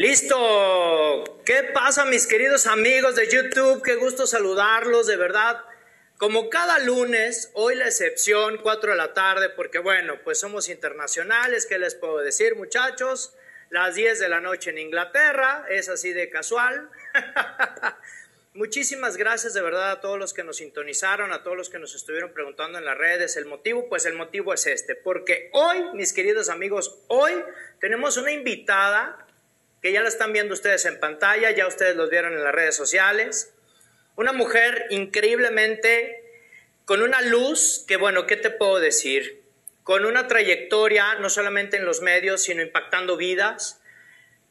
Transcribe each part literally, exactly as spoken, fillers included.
¡Listo! ¿Qué pasa, mis queridos amigos de YouTube? Qué gusto saludarlos, de verdad. Como cada lunes, hoy la excepción, cuatro de la tarde, porque bueno, pues somos internacionales, ¿qué les puedo decir, muchachos? Las diez de la noche en Inglaterra, es así de casual. Muchísimas gracias de verdad a todos los que nos sintonizaron, a todos los que nos estuvieron preguntando en las redes. ¿El motivo? Pues el motivo es este, porque hoy, mis queridos amigos, hoy tenemos una invitada que ya la están viendo ustedes en pantalla, ya ustedes los vieron en las redes sociales. Una mujer increíblemente con una luz que, bueno, ¿qué te puedo decir? Con una trayectoria no solamente en los medios, sino impactando vidas.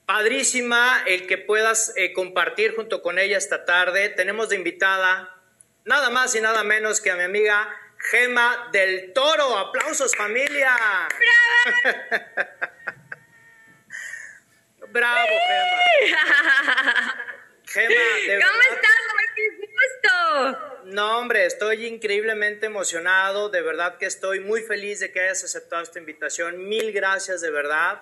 Padrísima el que puedas eh, compartir junto con ella esta tarde. Tenemos de invitada nada más y nada menos que a mi amiga Gema del Toro. ¡Aplausos, familia! ¡Bravo! ¡Bravo, Gema! Gema, de verdad. ¿Cómo estás? ¡Qué gusto! No, hombre, estoy increíblemente emocionado. De verdad que estoy muy feliz de que hayas aceptado esta invitación. Mil gracias, de verdad.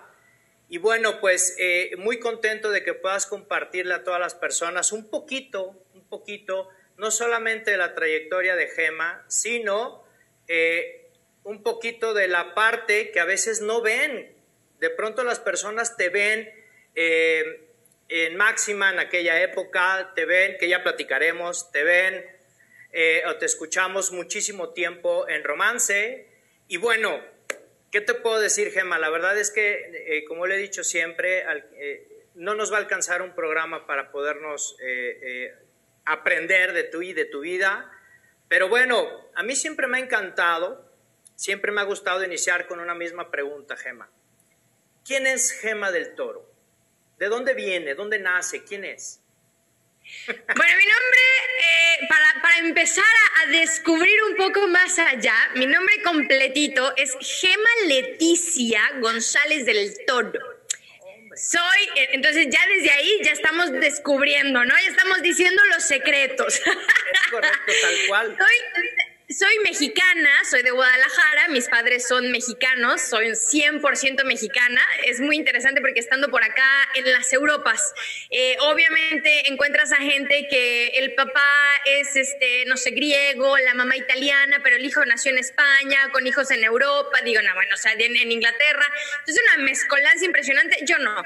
Y bueno, pues eh, muy contento de que puedas compartirle a todas las personas un poquito, un poquito, no solamente de la trayectoria de Gema, sino eh, un poquito de la parte que a veces no ven. De pronto las personas te ven eh, en Máxima en aquella época, te ven, que ya platicaremos, te ven eh, o te escuchamos muchísimo tiempo en Romance. Y bueno, ¿qué te puedo decir, Gema? La verdad es que, eh, como le he dicho siempre, al, eh, no nos va a alcanzar un programa para podernos eh, eh, aprender de tu y de tu vida. Pero bueno, a mí siempre me ha encantado, siempre me ha gustado iniciar con una misma pregunta, Gema. ¿Quién es Gema del Toro? ¿De dónde viene? ¿Dónde nace? ¿Quién es? Bueno, mi nombre, eh, para, para empezar a, a descubrir un poco más allá, mi nombre completito es Gema Leticia González del Toro. Soy, entonces ya desde ahí ya estamos descubriendo, ¿no? Ya estamos diciendo los secretos. Es correcto, tal cual. Soy... Soy mexicana, soy de Guadalajara, mis padres son mexicanos, soy cien por ciento mexicana. Es muy interesante porque estando por acá en las Europas, eh, obviamente encuentras a gente que el papá es, este, no sé, griego, la mamá italiana, pero el hijo nació en España, con hijos en Europa, digo, no, bueno, o sea, en, en Inglaterra. Entonces, una mezcolanza impresionante. Yo no.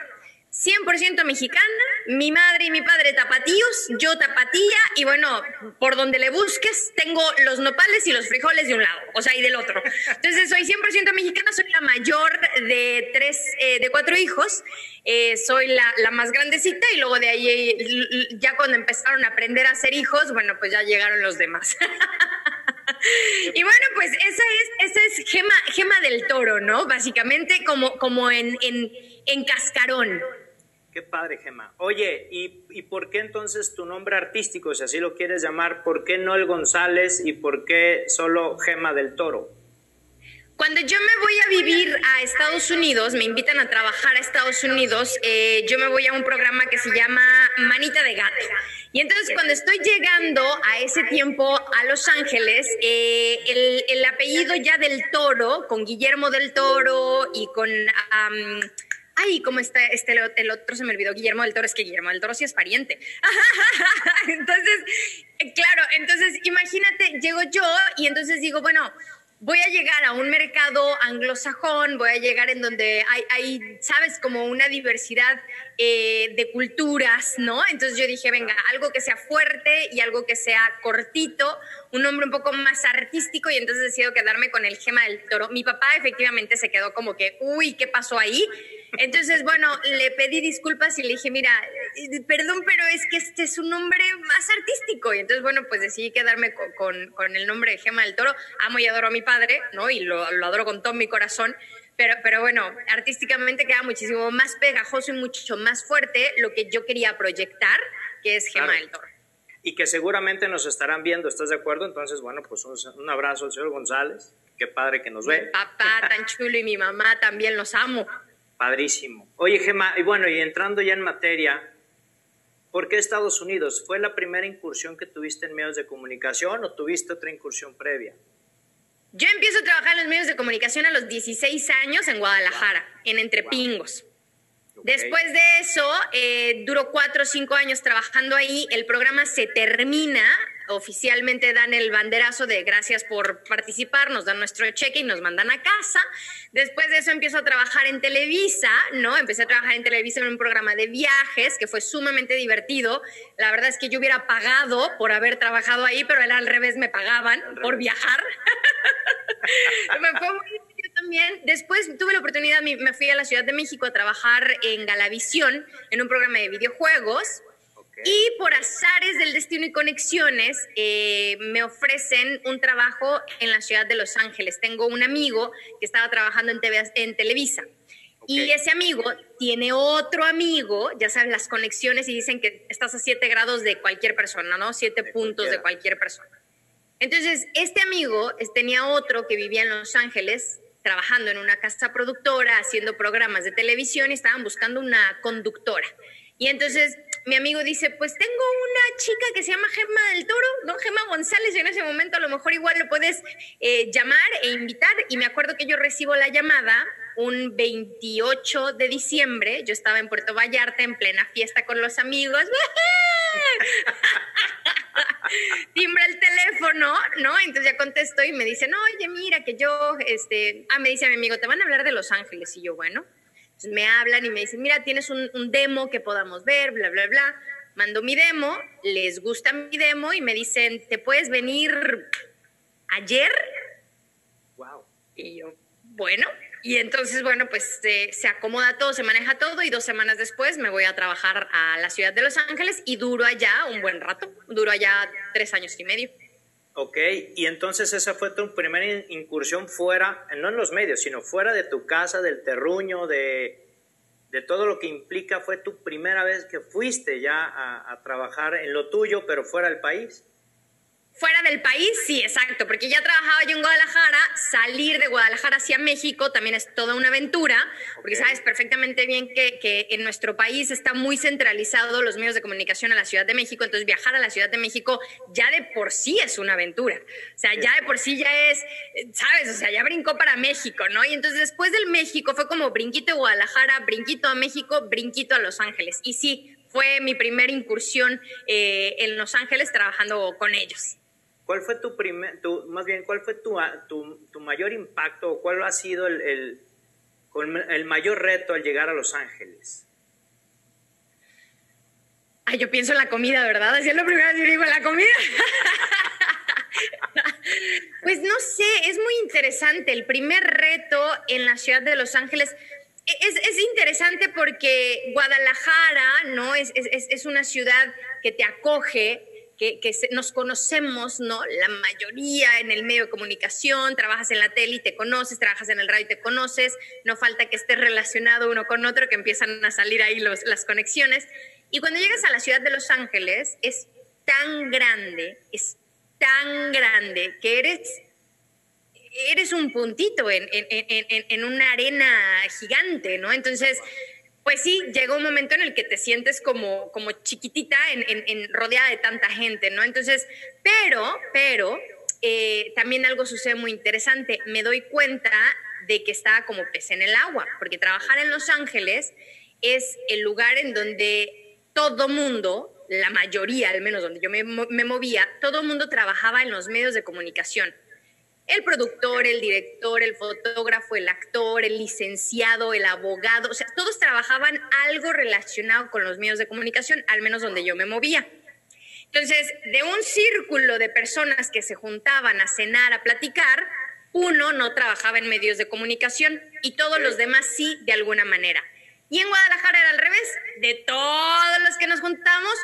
cien por ciento mexicana, mi madre y mi padre tapatíos, yo tapatía y bueno, por donde le busques tengo los nopales y los frijoles de un lado, o sea, y del otro. Entonces soy cien por ciento mexicana, soy la mayor de tres, eh, de cuatro hijos, eh, soy la, la más grandecita y luego de ahí ya cuando empezaron a aprender a ser hijos, bueno, pues ya llegaron los demás. Y bueno, pues esa es, esa es Gema, Gema del Toro, ¿no? Básicamente como, como en, en, en cascarón. Qué padre, Gema. Oye, ¿y, ¿y por qué entonces tu nombre artístico, si así lo quieres llamar, por qué no el González y por qué solo Gema del Toro? Cuando yo me voy a vivir a Estados Unidos, me invitan a trabajar a Estados Unidos, eh, yo me voy a un programa que se llama Manita de Gato. Y entonces cuando estoy llegando a ese tiempo a Los Ángeles, eh, el, el apellido ya del Toro, con Guillermo del Toro y con... Um, ay, ¿cómo está este, el otro? Se me olvidó. Guillermo del Toro, es que Guillermo del Toro sí es pariente. Entonces, claro, entonces imagínate, llego yo y entonces digo, bueno... Voy a llegar a un mercado anglosajón, voy a llegar en donde hay, hay sabes, como una diversidad eh, de culturas, ¿no? Entonces yo dije, venga, algo que sea fuerte y algo que sea cortito, un nombre un poco más artístico y entonces decido quedarme con el Gema del Toro. Mi papá efectivamente se quedó como que, uy, ¿qué pasó ahí? Entonces, bueno, le pedí disculpas y le dije, mira, perdón, pero es que este es un nombre más artístico. Y entonces, bueno, pues decidí quedarme con, con, con el nombre de Gema del Toro. Amo y adoro a mi padre, ¿no? Y lo, lo adoro con todo mi corazón. Pero, pero bueno, artísticamente queda muchísimo más pegajoso y mucho más fuerte lo que yo quería proyectar, que es Gema del Toro. Y que seguramente nos estarán viendo, ¿estás de acuerdo? Entonces, bueno, pues un, un abrazo al señor González. Qué padre que nos ve. Mi papá tan chulo y mi mamá también, los amo. Padrísimo. Oye, Gema, y bueno, y entrando ya en materia, ¿por qué Estados Unidos? ¿Fue la primera incursión que tuviste en medios de comunicación o tuviste otra incursión previa? Yo empiezo a trabajar en los medios de comunicación a los dieciséis años en Guadalajara, wow. en Entre Pingos. Wow. Okay. Después de eso, eh, duró cuatro o cinco años trabajando ahí. El programa se termina. Oficialmente dan el banderazo de gracias por participar, nos dan nuestro cheque y nos mandan a casa. Después de eso empiezo a trabajar en Televisa, ¿no? Empecé a trabajar en Televisa en un programa de viajes que fue sumamente divertido. La verdad es que yo hubiera pagado por haber trabajado ahí, pero al revés me pagaban por viajar. Me fue muy divertido también. Después tuve la oportunidad, me fui a la Ciudad de México a trabajar en Galavisión, en un programa de videojuegos. Y por azares del destino y conexiones, eh, me ofrecen un trabajo en la ciudad de Los Ángeles. Tengo un amigo que estaba trabajando en, T V, en Televisa. Okay. Y ese amigo tiene otro amigo, ya sabes, las conexiones, y dicen que estás a siete grados de cualquier persona, ¿no? Siete de puntos cualquiera. de cualquier persona. Entonces, este amigo tenía otro que vivía en Los Ángeles, trabajando en una casa productora, haciendo programas de televisión, y estaban buscando una conductora. Y entonces... mi amigo dice, pues tengo una chica que se llama Gema del Toro, ¿no? Gema González, y en ese momento a lo mejor igual lo puedes eh, llamar e invitar. Y me acuerdo que yo recibo la llamada un veintiocho de diciembre. Yo estaba en Puerto Vallarta en plena fiesta con los amigos. Timbra el teléfono, ¿no? Entonces ya contesto y me dicen, oye, mira que yo, este... Ah, me dice mi amigo, te van a hablar de Los Ángeles. Y yo, bueno... me hablan y me dicen, mira, tienes un, un demo que podamos ver, bla, bla, bla. Mando mi demo, les gusta mi demo y me dicen, ¿te puedes venir ayer? Wow. Y yo, bueno. Y entonces, bueno, pues eh, se acomoda todo, se maneja todo, y dos semanas después me voy a trabajar a la ciudad de Los Ángeles y duro allá un buen rato, duro allá tres años y medio. Ok, y entonces esa fue tu primera incursión fuera, no en los medios, sino fuera de tu casa, del terruño, de, de todo lo que implica. Fue tu primera vez que fuiste ya a, a trabajar en lo tuyo, pero fuera del país. Fuera del país, sí, exacto, porque ya trabajaba yo en Guadalajara. Salir de Guadalajara hacia México también es toda una aventura, porque okay. sabes perfectamente bien que, que en nuestro país está muy centralizado los medios de comunicación a la Ciudad de México, entonces viajar a la Ciudad de México ya de por sí es una aventura, o sea, ya de por sí ya es, sabes, o sea, ya brincó para México, ¿no? Y entonces después del México fue como brinquito a Guadalajara, brinquito a México, brinquito a Los Ángeles, y sí, fue mi primera incursión eh, en Los Ángeles trabajando con ellos. ¿Cuál fue tu primer, tu, más bien, cuál fue tu, tu, tu mayor impacto o cuál ha sido el, el, el mayor reto al llegar a Los Ángeles? Ay, yo pienso en la comida, ¿verdad? Así es lo primero que digo, la comida. Pues no sé, es muy interesante. El primer reto en la ciudad de Los Ángeles... Es, es interesante porque Guadalajara, ¿no? Es, es, es una ciudad que te acoge, que, que se, nos conocemos, ¿no? La mayoría en el medio de comunicación, trabajas en la tele y te conoces, trabajas en el radio y te conoces, no falta que estés relacionado uno con otro, que empiezan a salir ahí los, las conexiones. Y cuando llegas a la ciudad de Los Ángeles, es tan grande, es tan grande que eres... eres un puntito en, en, en, en una arena gigante, ¿no? Entonces, pues sí, llega un momento en el que te sientes como, como chiquitita en, en, en rodeada de tanta gente, ¿no? Entonces, pero, pero, eh, también algo sucede muy interesante. Me doy cuenta de que estaba como pez en el agua, porque trabajar en Los Ángeles es el lugar en donde todo mundo, la mayoría, al menos donde yo me, me movía, todo mundo trabajaba en los medios de comunicación. El productor, el director, el fotógrafo, el actor, el licenciado, el abogado, o sea, todos trabajaban algo relacionado con los medios de comunicación, al menos donde yo me movía. Entonces, de un círculo de personas que se juntaban a cenar, a platicar, uno no trabajaba en medios de comunicación y todos los demás sí, de alguna manera. Y en Guadalajara era al revés, de todos los que nos juntamos,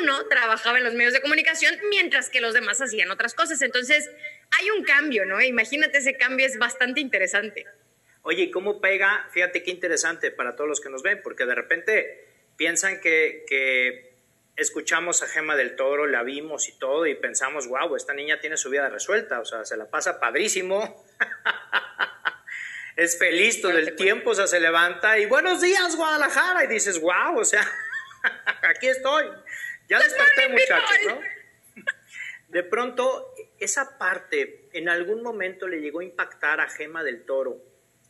uno trabajaba en los medios de comunicación mientras que los demás hacían otras cosas. Entonces, hay un cambio, ¿no? Imagínate, ese cambio es bastante interesante. Oye, ¿y cómo pega? Fíjate qué interesante para todos los que nos ven, porque de repente piensan que, que escuchamos a Gema del Toro, la vimos y todo, y pensamos, wow, esta niña tiene su vida resuelta, o sea, se la pasa padrísimo. Es feliz todo el tiempo, o sea, se levanta y buenos días, Guadalajara, y dices, wow, o sea, aquí estoy. Ya desperté, muchachos, ¿no? De pronto, esa parte en algún momento le llegó a impactar a Gema del Toro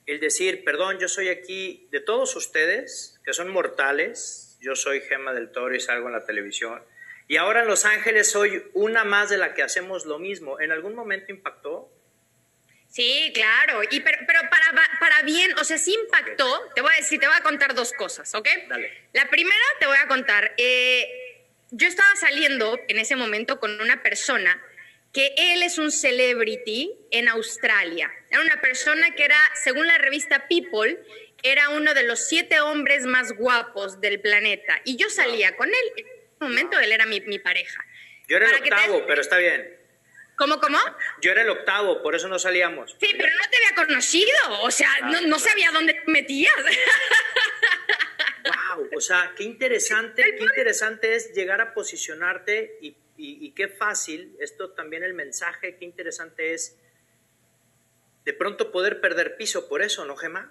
el decir, perdón, yo soy aquí de todos ustedes, que son mortales, yo soy Gema del Toro y salgo en la televisión, y ahora en Los Ángeles soy una más de la que hacemos lo mismo. ¿En algún momento impactó? Sí, claro, y pero, pero para, para bien, o sea, sí impactó. Okay. Te voy a decir, te voy a contar dos cosas, ¿ok? Dale. La primera te voy a contar, eh, yo estaba saliendo en ese momento con una persona que él es un celebrity en Australia. Era una persona que era, según la revista People, era uno de los siete hombres más guapos del planeta. Y yo salía wow. con él. En ese momento wow. él era mi, mi pareja. Yo era Para el octavo, te... pero está bien. ¿Cómo, cómo? Yo era el octavo, por eso no salíamos. Sí, pero no te había conocido. O sea, claro, no, no claro. sabía dónde te metías. Wow, o sea, qué interesante, qué interesante es llegar a posicionarte y Y, y qué fácil, esto también el mensaje, qué interesante es de pronto poder perder piso por eso, ¿no, Gema?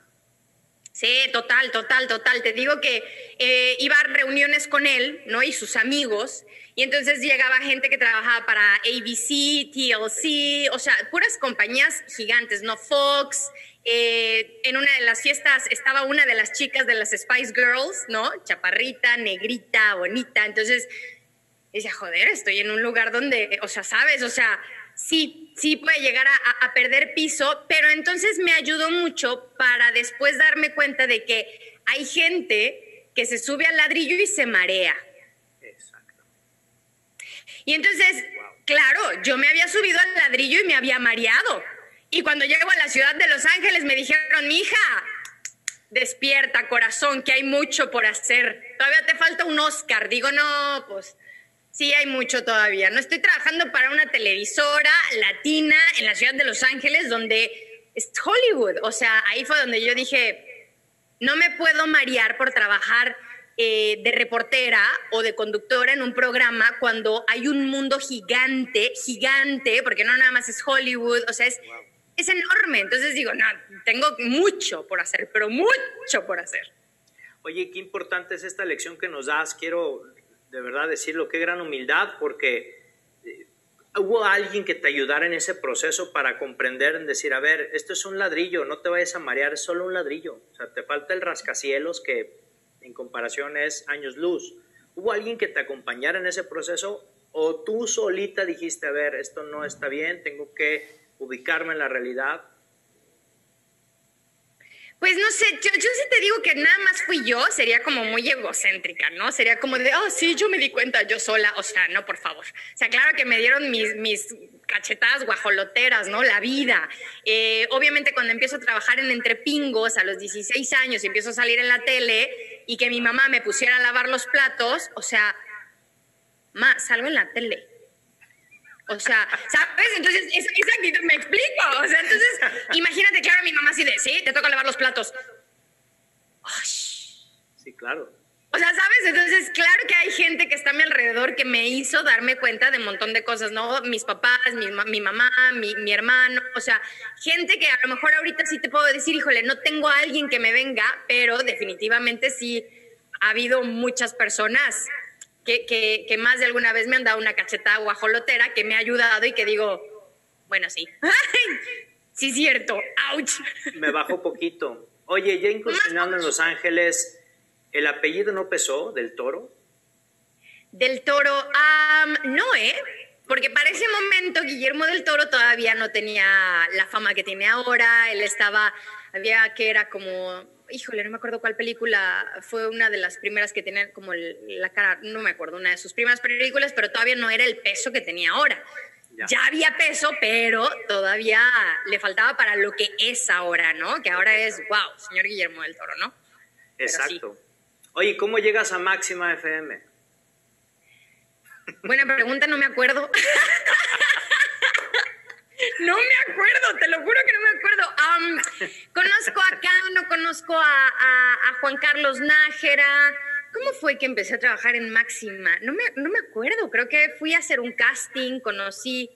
Sí, total, total, total. Te digo que eh, iba a reuniones con él, ¿no? Y sus amigos. Y entonces llegaba gente que trabajaba para A B C, T L C, o sea, puras compañías gigantes, ¿no? Fox. Eh, en una de las fiestas estaba una de las chicas de las Spice Girls, ¿no? Chaparrita, negrita, bonita. Entonces... Y decía, joder, estoy en un lugar donde, o sea, ¿sabes? O sea, sí, sí puede llegar a, a perder piso, pero entonces me ayudó mucho para después darme cuenta de que hay gente que se sube al ladrillo y se marea. Exacto. Y entonces, wow. claro, yo me había subido al ladrillo y me había mareado. Y cuando llego a la ciudad de Los Ángeles me dijeron, mija, despierta, corazón, que hay mucho por hacer. Todavía te falta un Oscar. Digo, no, pues... Sí, hay mucho todavía. No estoy trabajando para una televisora latina en la ciudad de Los Ángeles, donde es Hollywood. O sea, ahí fue donde yo dije, no me puedo marear por trabajar eh, de reportera o de conductora en un programa cuando hay un mundo gigante, gigante, porque no nada más es Hollywood, o sea, es, wow. es enorme. Entonces digo, no, tengo mucho por hacer, pero mucho por hacer. Oye, qué importante es esta lección que nos das. Quiero... de verdad decirlo, qué gran humildad, porque hubo alguien que te ayudara en ese proceso para comprender, en decir, a ver, esto es un ladrillo, no te vayas a marear, es solo un ladrillo. O sea, te falta el rascacielos que en comparación es años luz. ¿Hubo alguien que te acompañara en ese proceso o tú solita dijiste, a ver, esto no está bien, tengo que ubicarme en la realidad? Pues no sé, yo, yo sí te digo que nada más fui yo, sería como muy egocéntrica, ¿no? Sería como de, oh, sí, yo me di cuenta yo sola, o sea, no, por favor. O sea, claro que me dieron mis, mis cachetadas guajoloteras, ¿no? La vida. Eh, obviamente cuando empiezo a trabajar en Entre Pingos a los dieciséis años y empiezo a salir en la tele y que mi mamá me pusiera a lavar los platos, o sea, ma, salgo en la tele. O sea, ¿sabes? Entonces, esa, esa actitud, me explico. O sea, entonces, imagínate, claro, mi mamá así de, sí, te toca lavar los platos. Ay. Sí, claro. O sea, ¿sabes? Entonces, claro que hay gente que está a mi alrededor que me hizo darme cuenta de un montón de cosas, ¿no? Mis papás, mi, mi mamá, mi, mi hermano. O sea, gente que a lo mejor ahorita sí te puedo decir, híjole, no tengo a alguien que me venga, pero definitivamente sí ha habido muchas personas Que, que, que más de alguna vez me han dado una cachetada guajolotera que me ha ayudado y que digo, bueno, sí. Sí, cierto. ¡Auch! Me bajó poquito. Oye, ya incursionando en Los Ángeles, ¿el apellido no pesó del Toro? Del Toro, um, no, ¿eh? Porque para ese momento Guillermo del Toro todavía no tenía la fama que tiene ahora. Él estaba, había que era como... Híjole, no me acuerdo cuál película fue una de las primeras que tenía como el, la cara, no me acuerdo, una de sus primeras películas, pero todavía no era el peso que tenía ahora. Ya, ya había peso, pero todavía le faltaba para lo que es ahora, ¿no? Que ahora es, wow, señor Guillermo del Toro, ¿no? Exacto. Sí. Oye, ¿cómo llegas a Máxima F M? Buena pregunta, no me acuerdo. No me acuerdo, te lo juro que no me acuerdo. Um, conozco a Cano, conozco a, a, a Juan Carlos Nájera. ¿Cómo fue que empecé a trabajar en Máxima? No me, no me acuerdo, creo que fui a hacer un casting, conocí...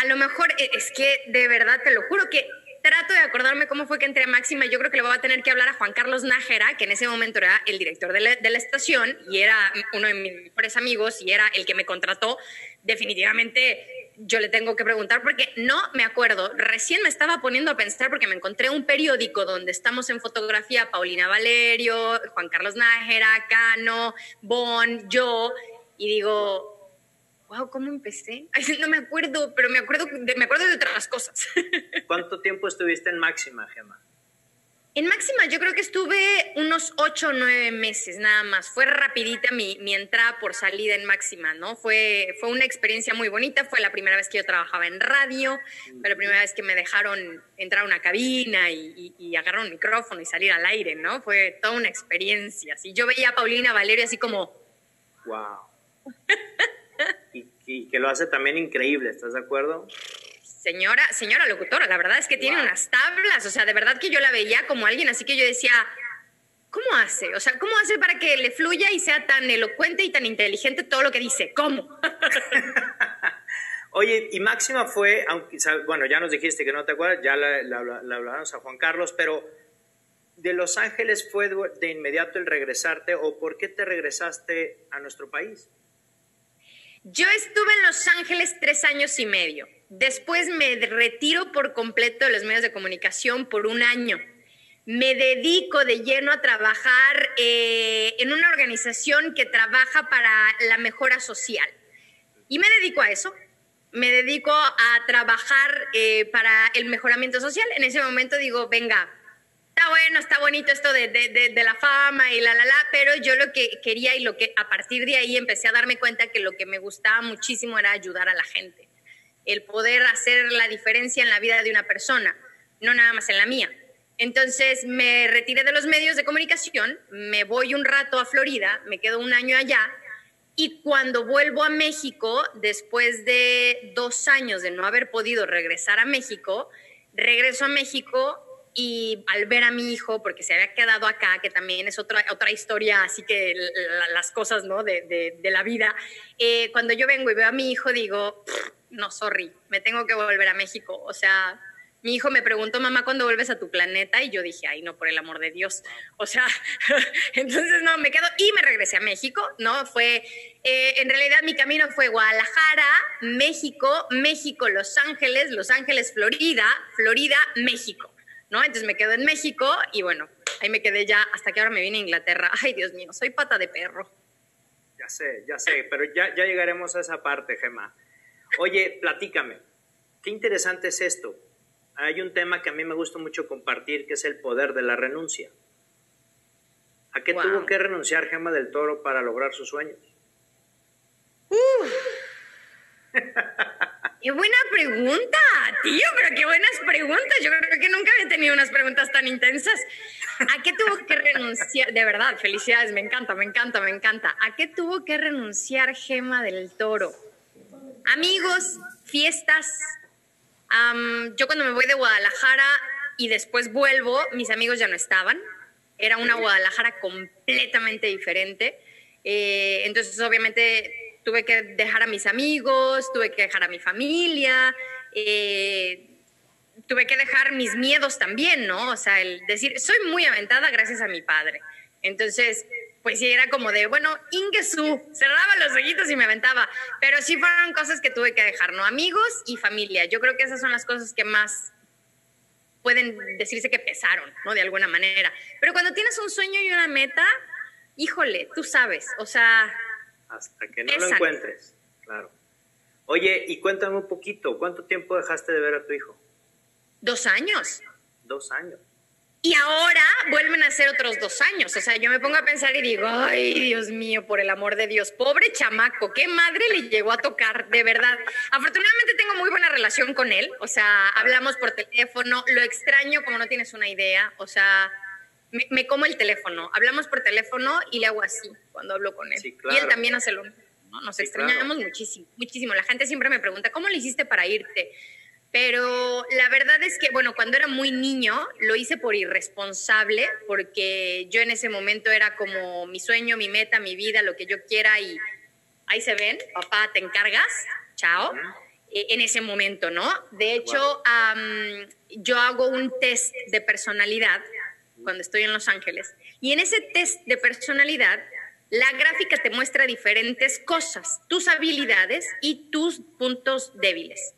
A lo mejor, es que de verdad te lo juro que trato de acordarme cómo fue que entré a Máxima. Yo creo que le voy a tener que hablar a Juan Carlos Nájera, que en ese momento era el director de la, de la estación y era uno de mis mejores amigos y era el que me contrató definitivamente... yo le tengo que preguntar porque no me acuerdo. Recién me estaba poniendo a pensar porque me encontré un periódico donde estamos en fotografía Paulina Valerio, Juan Carlos Nájera, Cano, Bon, yo, y digo... Wow, ¿cómo empecé? Ay, no me acuerdo, pero me acuerdo de, me acuerdo de otras cosas. ¿Cuánto tiempo estuviste en Máxima, Gema? En Máxima yo creo que estuve unos ocho o nueve meses nada más. Fue rapidita mi, mi entrada por salida en Máxima, ¿no? Fue, fue una experiencia muy bonita. Fue la primera vez que yo trabajaba en radio, fue la primera vez que me dejaron entrar a una cabina y, y, y agarrar un micrófono y salir al aire, ¿no? Fue toda una experiencia. Así, yo veía a Paulina Valeria así como... Wow. Y, y que lo hace también increíble, ¿estás de acuerdo? Señora, señora locutora, la verdad es que wow. Tiene unas tablas, o sea, de verdad que yo la veía como alguien, así que yo decía, ¿cómo hace? O sea, ¿cómo hace para que le fluya y sea tan elocuente y tan inteligente todo lo que dice? ¿Cómo? Oye, y Máxima fue, aunque, bueno, ya nos dijiste que no te acuerdas, ya la, la, la, la hablamos a Juan Carlos, pero ¿de Los Ángeles fue de inmediato el regresarte o por qué te regresaste a nuestro país? Yo estuve en Los Ángeles tres años y medio. Después me retiro por completo de los medios de comunicación por un año. Me dedico de lleno a trabajar eh, en una organización que trabaja para la mejora social. Y me dedico a eso. Me dedico a trabajar eh, para el mejoramiento social. En ese momento digo, venga, está bueno, está bonito esto de, de, de, de la fama y la, la, la, pero yo lo que quería y lo que a partir de ahí empecé a darme cuenta que lo que me gustaba muchísimo era ayudar a la gente, el poder hacer la diferencia en la vida de una persona, no nada más en la mía. Entonces me retiré de los medios de comunicación, me voy un rato a Florida, me quedo un año allá y cuando vuelvo a México, después de dos años de no haber podido regresar a México, regreso a México. Y al ver a mi hijo, porque se había quedado acá, que también es otra, otra historia, así que la, las cosas, ¿no? de, de, de la vida, eh, cuando yo vengo y veo a mi hijo digo, no, sorry, me tengo que volver a México. O sea, mi hijo me preguntó, mamá, ¿cuándo vuelves a tu planeta? Y yo dije, ay, no, por el amor de Dios. O sea, entonces no, me quedo y me regresé a México, ¿no? Fue, eh, en realidad mi camino fue Guadalajara, México, México, Los Ángeles, Los Ángeles, Florida, Florida, México. ¿No? Entonces me quedé en México y bueno, ahí me quedé ya hasta que ahora me vine a Inglaterra. Ay, Dios mío, soy pata de perro. Ya sé, ya sé, pero ya, ya llegaremos a esa parte, Gema. Oye, platícame, qué interesante es esto. Hay un tema que a mí me gusta mucho compartir, que es el poder de la renuncia. ¿A qué wow. tuvo que renunciar Gema del Toro para lograr sus sueños? ¡Uf! ¡Qué buena pregunta, tío! Pero qué buenas preguntas. Yo creo que nunca había tenido unas preguntas tan intensas. ¿A qué tuvo que renunciar? De verdad, felicidades, me encanta, me encanta, me encanta. ¿A qué tuvo que renunciar Gema del Toro? Amigos, fiestas. Um, yo cuando me voy de Guadalajara y después vuelvo, mis amigos ya no estaban. Era una Guadalajara completamente diferente. Eh, entonces, obviamente... Tuve que dejar a mis amigos, tuve que dejar a mi familia, eh, tuve que dejar mis miedos también, ¿no? O sea, el decir, soy muy aventada gracias a mi padre. Entonces, pues sí, era como de, bueno, ingesú, cerraba los ojitos y me aventaba. Pero sí fueron cosas que tuve que dejar, ¿no? Amigos y familia. Yo creo que esas son las cosas que más pueden decirse que pesaron, ¿no? De alguna manera. Pero cuando tienes un sueño y una meta, híjole, tú sabes, o sea... Hasta que no Exacto. lo encuentres, claro. Oye, y cuéntame un poquito, ¿cuánto tiempo dejaste de ver a tu hijo? Dos años. Dos años. Y ahora vuelven a ser otros dos años. O sea, yo me pongo a pensar y digo, ay, Dios mío, por el amor de Dios, pobre chamaco, qué madre le llegó a tocar, de verdad. Afortunadamente tengo muy buena relación con él, o sea, hablamos por teléfono, lo extraño como no tienes una idea, o sea... Me, me como el teléfono, hablamos por teléfono y le hago así cuando hablo con él. Sí, claro. Y él también hace lo mismo, ¿no? Nos sí, extrañamos claro. muchísimo, muchísimo. La gente siempre me pregunta, ¿cómo le hiciste para irte? Pero la verdad es que, bueno, cuando era muy niño lo hice por irresponsable, porque yo en ese momento era como mi sueño, mi meta, mi vida, lo que yo quiera y ahí se ven, papá, te encargas, chao. Uh-huh. En ese momento, ¿no? De hecho, wow. um, yo hago un test de personalidad, cuando estoy en Los Ángeles, y en ese test de personalidad La gráfica te muestra diferentes cosas, tus habilidades y tus puntos débiles.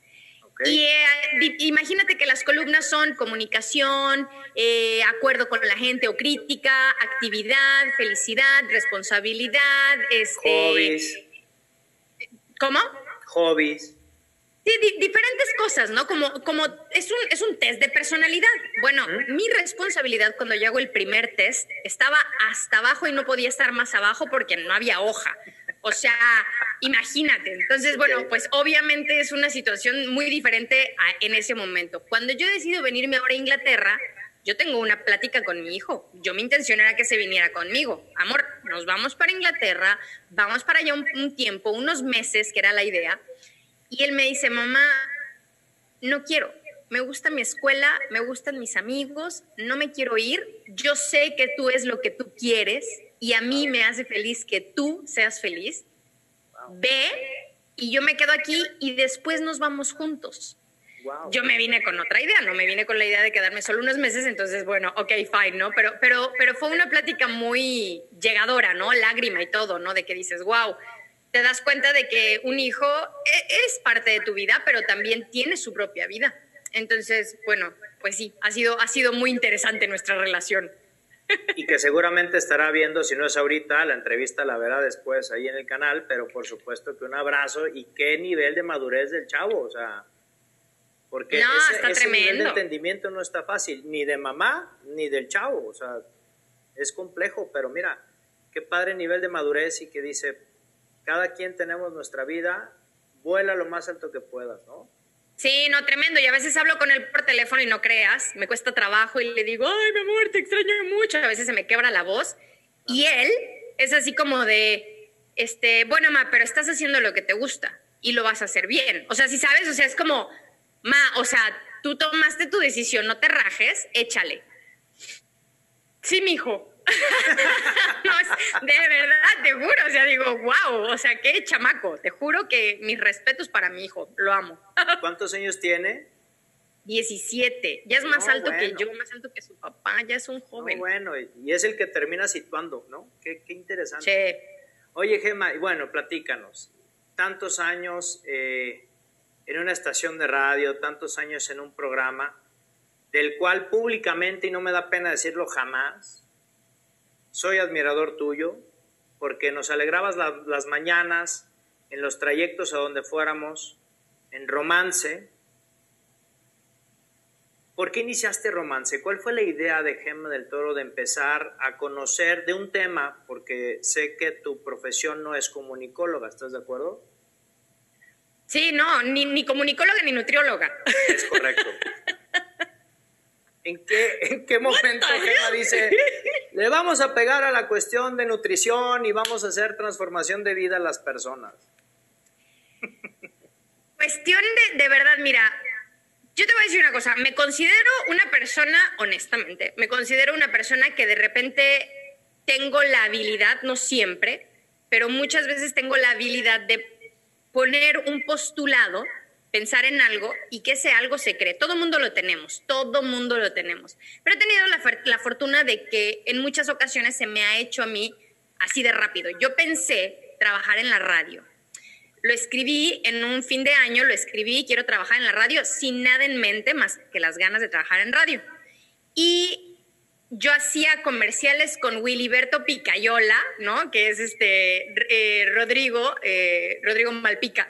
Okay. Y eh, imagínate que las columnas son comunicación, eh, acuerdo con la gente o crítica, actividad, felicidad, responsabilidad, este, hobbies. ¿Cómo? Hobbies. Sí, di diferentes cosas, ¿no? Como, como es un, es un test de personalidad. Bueno, ¿Mm? mi responsabilidad cuando yo hago el primer test estaba hasta abajo y no podía estar más abajo porque no había hoja. O sea, imagínate. Entonces, bueno, pues obviamente es una situación muy diferente a, en ese momento. Cuando yo decido venirme ahora a Inglaterra, yo tengo una plática con mi hijo. Yo mi intención era que se viniera conmigo. Amor, nos vamos para Inglaterra, vamos para allá un, un tiempo, unos meses, que era la idea. Y él me dice, mamá, no quiero, me gusta mi escuela, me gustan mis amigos, no me quiero ir, yo sé que tú es lo que tú quieres y a mí me hace feliz que tú seas feliz, ve y yo me quedo aquí y después nos vamos juntos. Wow. Yo me vine con otra idea, no me vine con la idea de quedarme solo unos meses, entonces, bueno, ok, fine, ¿no? Pero, pero, pero fue una plática muy llegadora, ¿no? Lágrima y todo, ¿no? De que dices, wow. Te das cuenta de que un hijo es parte de tu vida, pero también tiene su propia vida. Entonces, bueno, pues sí, ha sido, ha sido muy interesante nuestra relación. Y que seguramente estará viendo, si no es ahorita, la entrevista la verá después ahí en el canal, pero por supuesto que un abrazo y qué nivel de madurez del chavo, o sea, porque no, ese, está ese tremendo. Nivel de entendimiento no está fácil, ni de mamá, ni del chavo, o sea, es complejo, pero mira, qué padre nivel de madurez y que dice... Cada quien tenemos nuestra vida, vuela lo más alto que puedas, ¿no? Sí, no, tremendo. Y a veces hablo con él por teléfono y no creas, me cuesta trabajo y le digo, ay, mi amor, te extraño mucho. A veces se me quebra la voz. No. Y él es así como de, este, bueno, ma, pero estás haciendo lo que te gusta y lo vas a hacer bien. O sea, si sabes, o sea, es como, ma, o sea, tú tomaste tu decisión, no te rajes, échale. Sí, mijo. No, de verdad, te juro, o sea, digo, wow, o sea, qué chamaco, te juro que mis respetos para mi hijo, lo amo. ¿Cuántos años tiene? diecisiete, ya es más no, alto bueno. que yo, más alto que su papá, ya es un joven. No, bueno, y es el que termina situando, ¿no? Qué, qué interesante. Che. Oye, Gema, bueno, platícanos, tantos años eh, en una estación de radio, tantos años en un programa, del cual públicamente, y no me da pena decirlo jamás, soy admirador tuyo porque nos alegrabas la, las mañanas en los trayectos a donde fuéramos, en Romance. ¿Por qué iniciaste Romance? ¿Cuál fue la idea de Gema del Toro de empezar a conocer de un tema? Porque sé que tu profesión no es comunicóloga, ¿estás de acuerdo? Sí, no, ni, ni comunicóloga ni nutrióloga. Es correcto. ¿En qué, en qué momento Gema dice, le vamos a pegar a la cuestión de nutrición y vamos a hacer transformación de vida a las personas? Cuestión de, de verdad, mira, yo te voy a decir una cosa, me considero una persona, honestamente, me considero una persona que de repente tengo la habilidad, no siempre, pero muchas veces tengo la habilidad de poner un postulado, pensar en algo y que ese algo se cree. Todo mundo lo tenemos, todo mundo lo tenemos. Pero he tenido la, la fortuna de que en muchas ocasiones se me ha hecho a mí así de rápido. Yo pensé trabajar en la radio. Lo escribí en un fin de año, lo escribí, quiero trabajar en la radio sin nada en mente más que las ganas de trabajar en radio. Y yo hacía comerciales con Wiliberto Picayola, ¿no? Que es este eh, Rodrigo, eh, Rodrigo Malpica.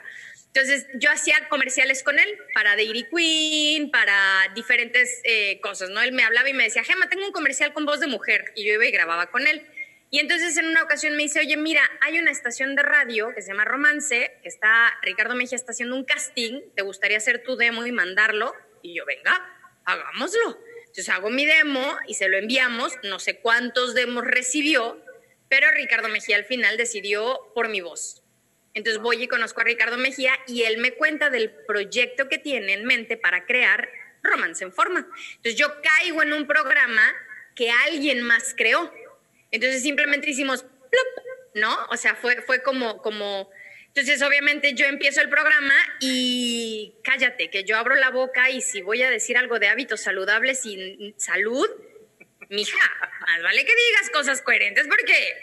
Entonces, yo hacía comerciales con él para Dairy Queen, para diferentes eh, cosas, ¿no? Él me hablaba y me decía, Gema, tengo un comercial con voz de mujer. Y yo iba y grababa con él. Y entonces, en una ocasión me dice, oye, mira, hay una estación de radio que se llama Romance, que está, Ricardo Mejía está haciendo un casting, ¿te gustaría hacer tu demo y mandarlo? Y yo, venga, hagámoslo. Entonces, hago mi demo y se lo enviamos. No sé cuántos demos recibió, pero Ricardo Mejía al final decidió por mi voz. Entonces voy y conozco a Ricardo Mejía y él me cuenta del proyecto que tiene en mente para crear Romance en Forma. Entonces yo caigo en un programa que alguien más creó. Entonces simplemente hicimos plop, ¿no? O sea, fue, fue como, como... Entonces obviamente yo empiezo el programa y cállate, que yo abro la boca y si voy a decir algo de hábitos saludables y salud, mija, más vale que digas cosas coherentes porque...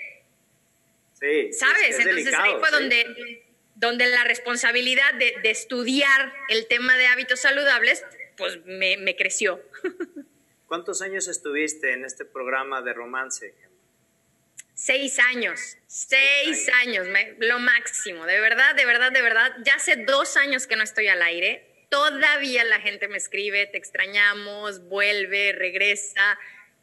Sí, ¿sabes? Es, es entonces delicado, ahí fue sí. donde, donde la responsabilidad de, de estudiar el tema de hábitos saludables, pues me, me creció. ¿Cuántos años estuviste en este programa de Romance? Seis años, seis años, me, lo máximo, de verdad, de verdad, de verdad. Ya hace dos años que no estoy al aire, todavía la gente me escribe, te extrañamos, vuelve, regresa.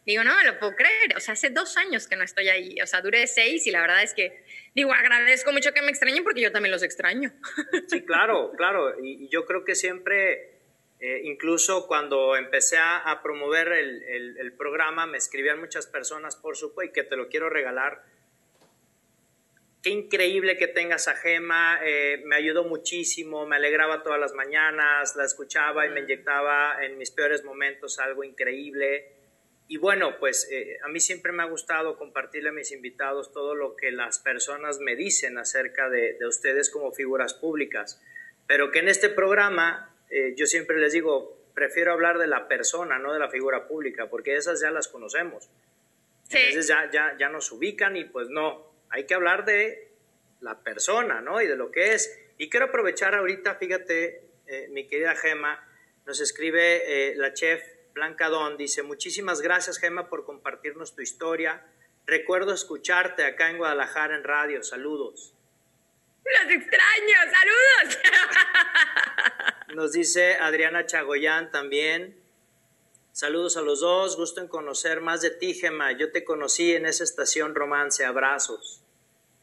Digo, no me lo puedo creer, o sea, hace dos años que no estoy ahí, o sea, duré seis y la verdad es que, digo, agradezco mucho que me extrañen porque yo también los extraño. Sí, claro, claro, y yo creo que siempre... Eh, incluso cuando empecé a, a promover el, el, el programa, me escribían muchas personas, por supuesto, y que te lo quiero regalar. Qué increíble que tengas a Gema, eh, me ayudó muchísimo, me alegraba todas las mañanas, la escuchaba y me inyectaba en mis peores momentos algo increíble. Y bueno, pues eh, a mí siempre me ha gustado compartirle a mis invitados todo lo que las personas me dicen acerca de, de ustedes como figuras públicas, pero que en este programa... Eh, yo siempre les digo, prefiero hablar de la persona, no de la figura pública, porque esas ya las conocemos. Sí. Entonces ya, ya, ya nos ubican y pues no, hay que hablar de la persona, ¿no? Y de lo que es. Y quiero aprovechar ahorita, fíjate, eh, mi querida Gema, nos escribe eh, la chef Blanca Don, dice, muchísimas gracias Gema por compartirnos tu historia. Recuerdo escucharte acá en Guadalajara en radio, saludos. ¡Los extraño! ¡Saludos! Nos dice Adriana Chagoyán también. Saludos a los dos. Gusto en conocer más de ti, Gema. Yo te conocí en esa estación Romance. Abrazos.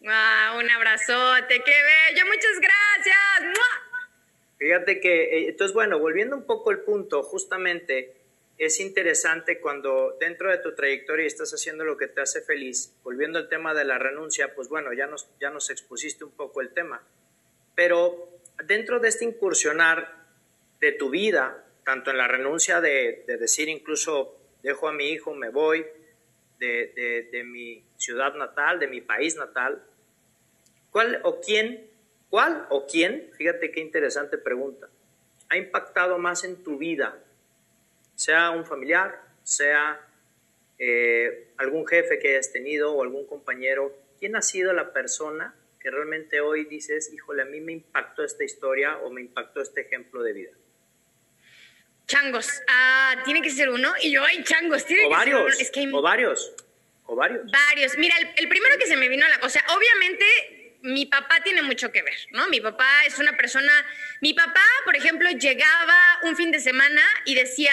¡Wow! Un abrazote. ¡Qué bello! ¡Muchas gracias! ¡Mua! Fíjate que, entonces, bueno, volviendo un poco al punto, justamente es interesante cuando dentro de tu trayectoria estás haciendo lo que te hace feliz, volviendo al tema de la renuncia, pues bueno, ya nos, ya nos expusiste un poco el tema, pero dentro de este incursionar de tu vida, tanto en la renuncia de, de decir incluso dejo a mi hijo, me voy de, de, de mi ciudad natal, de mi país natal, ¿cuál o quién, cuál o quién, fíjate qué interesante pregunta, ha impactado más en tu vida? Sea un familiar, sea eh, algún jefe que hayas tenido o algún compañero, ¿quién ha sido la persona que realmente hoy dices, híjole, a mí me impactó esta historia o me impactó este ejemplo de vida? Changos, ah, tiene que ser uno y yo, ay, changos, tiene o que varios, ser uno. Es que hay... O varios, o varios. Varios, mira, el, el primero que se me vino a la... O sea, obviamente... Mi papá tiene mucho que ver, ¿no? Mi papá es una persona... Mi papá, por ejemplo, llegaba un fin de semana y decía,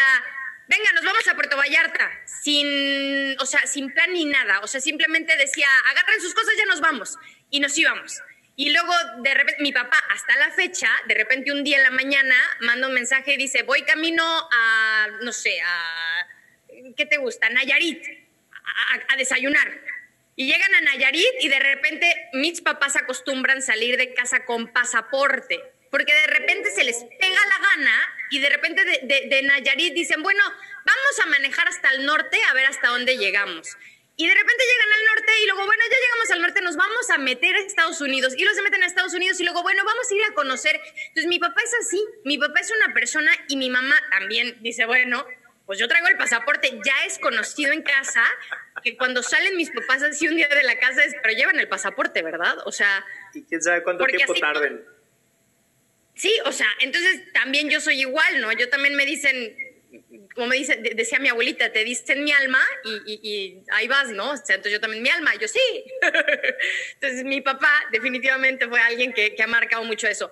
venga, nos vamos a Puerto Vallarta, sin, o sea, sin plan ni nada. O sea, simplemente decía, agarren sus cosas, ya nos vamos. Y nos íbamos. Y luego, de repente, mi papá, hasta la fecha, de repente un día en la mañana, manda un mensaje y dice, voy camino a, no sé, a... ¿Qué te gusta? Nayarit, a, a, a desayunar. Y llegan a Nayarit y de repente mis papás acostumbran salir de casa con pasaporte, porque de repente se les pega la gana y de repente de, de, de Nayarit dicen, bueno, vamos a manejar hasta el norte a ver hasta dónde llegamos. Y de repente llegan al norte y luego, bueno, ya llegamos al norte, nos vamos a meter a Estados Unidos. Y los se meten a Estados Unidos y luego, bueno, vamos a ir a conocer. Entonces mi papá es así, mi papá es una persona y mi mamá también dice, bueno, pues yo traigo el pasaporte, ya es conocido en casa, que cuando salen mis papás así un día de la casa es, pero llevan el pasaporte, ¿verdad? O sea... ¿Y quién sabe cuánto tiempo tarden? Sí, o sea, entonces también yo soy igual, ¿no? Yo también me dicen, como me dice, de, decía mi abuelita, te dicen mi alma y, y, y ahí vas, ¿no? O sea, entonces yo también mi alma, yo sí. Entonces mi papá definitivamente fue alguien que, que ha marcado mucho eso.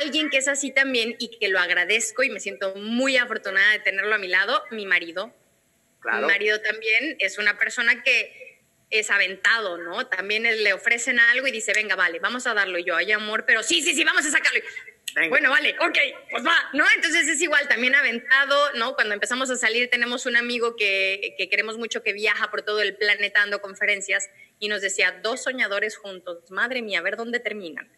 Alguien que es así también y que lo agradezco y me siento muy afortunada de tenerlo a mi lado, mi marido. Claro. Mi marido también es una persona que es aventado, ¿no? También le ofrecen algo y dice, venga, vale, vamos a darlo. Y yo, ay, amor, pero sí, sí, sí, vamos a sacarlo. Venga. Bueno, vale, ok, pues va, ¿no? Entonces es igual, también aventado, ¿no? Cuando empezamos a salir tenemos un amigo que, que queremos mucho, que viaja por todo el planeta dando conferencias y nos decía, dos soñadores juntos, madre mía, a ver dónde terminan.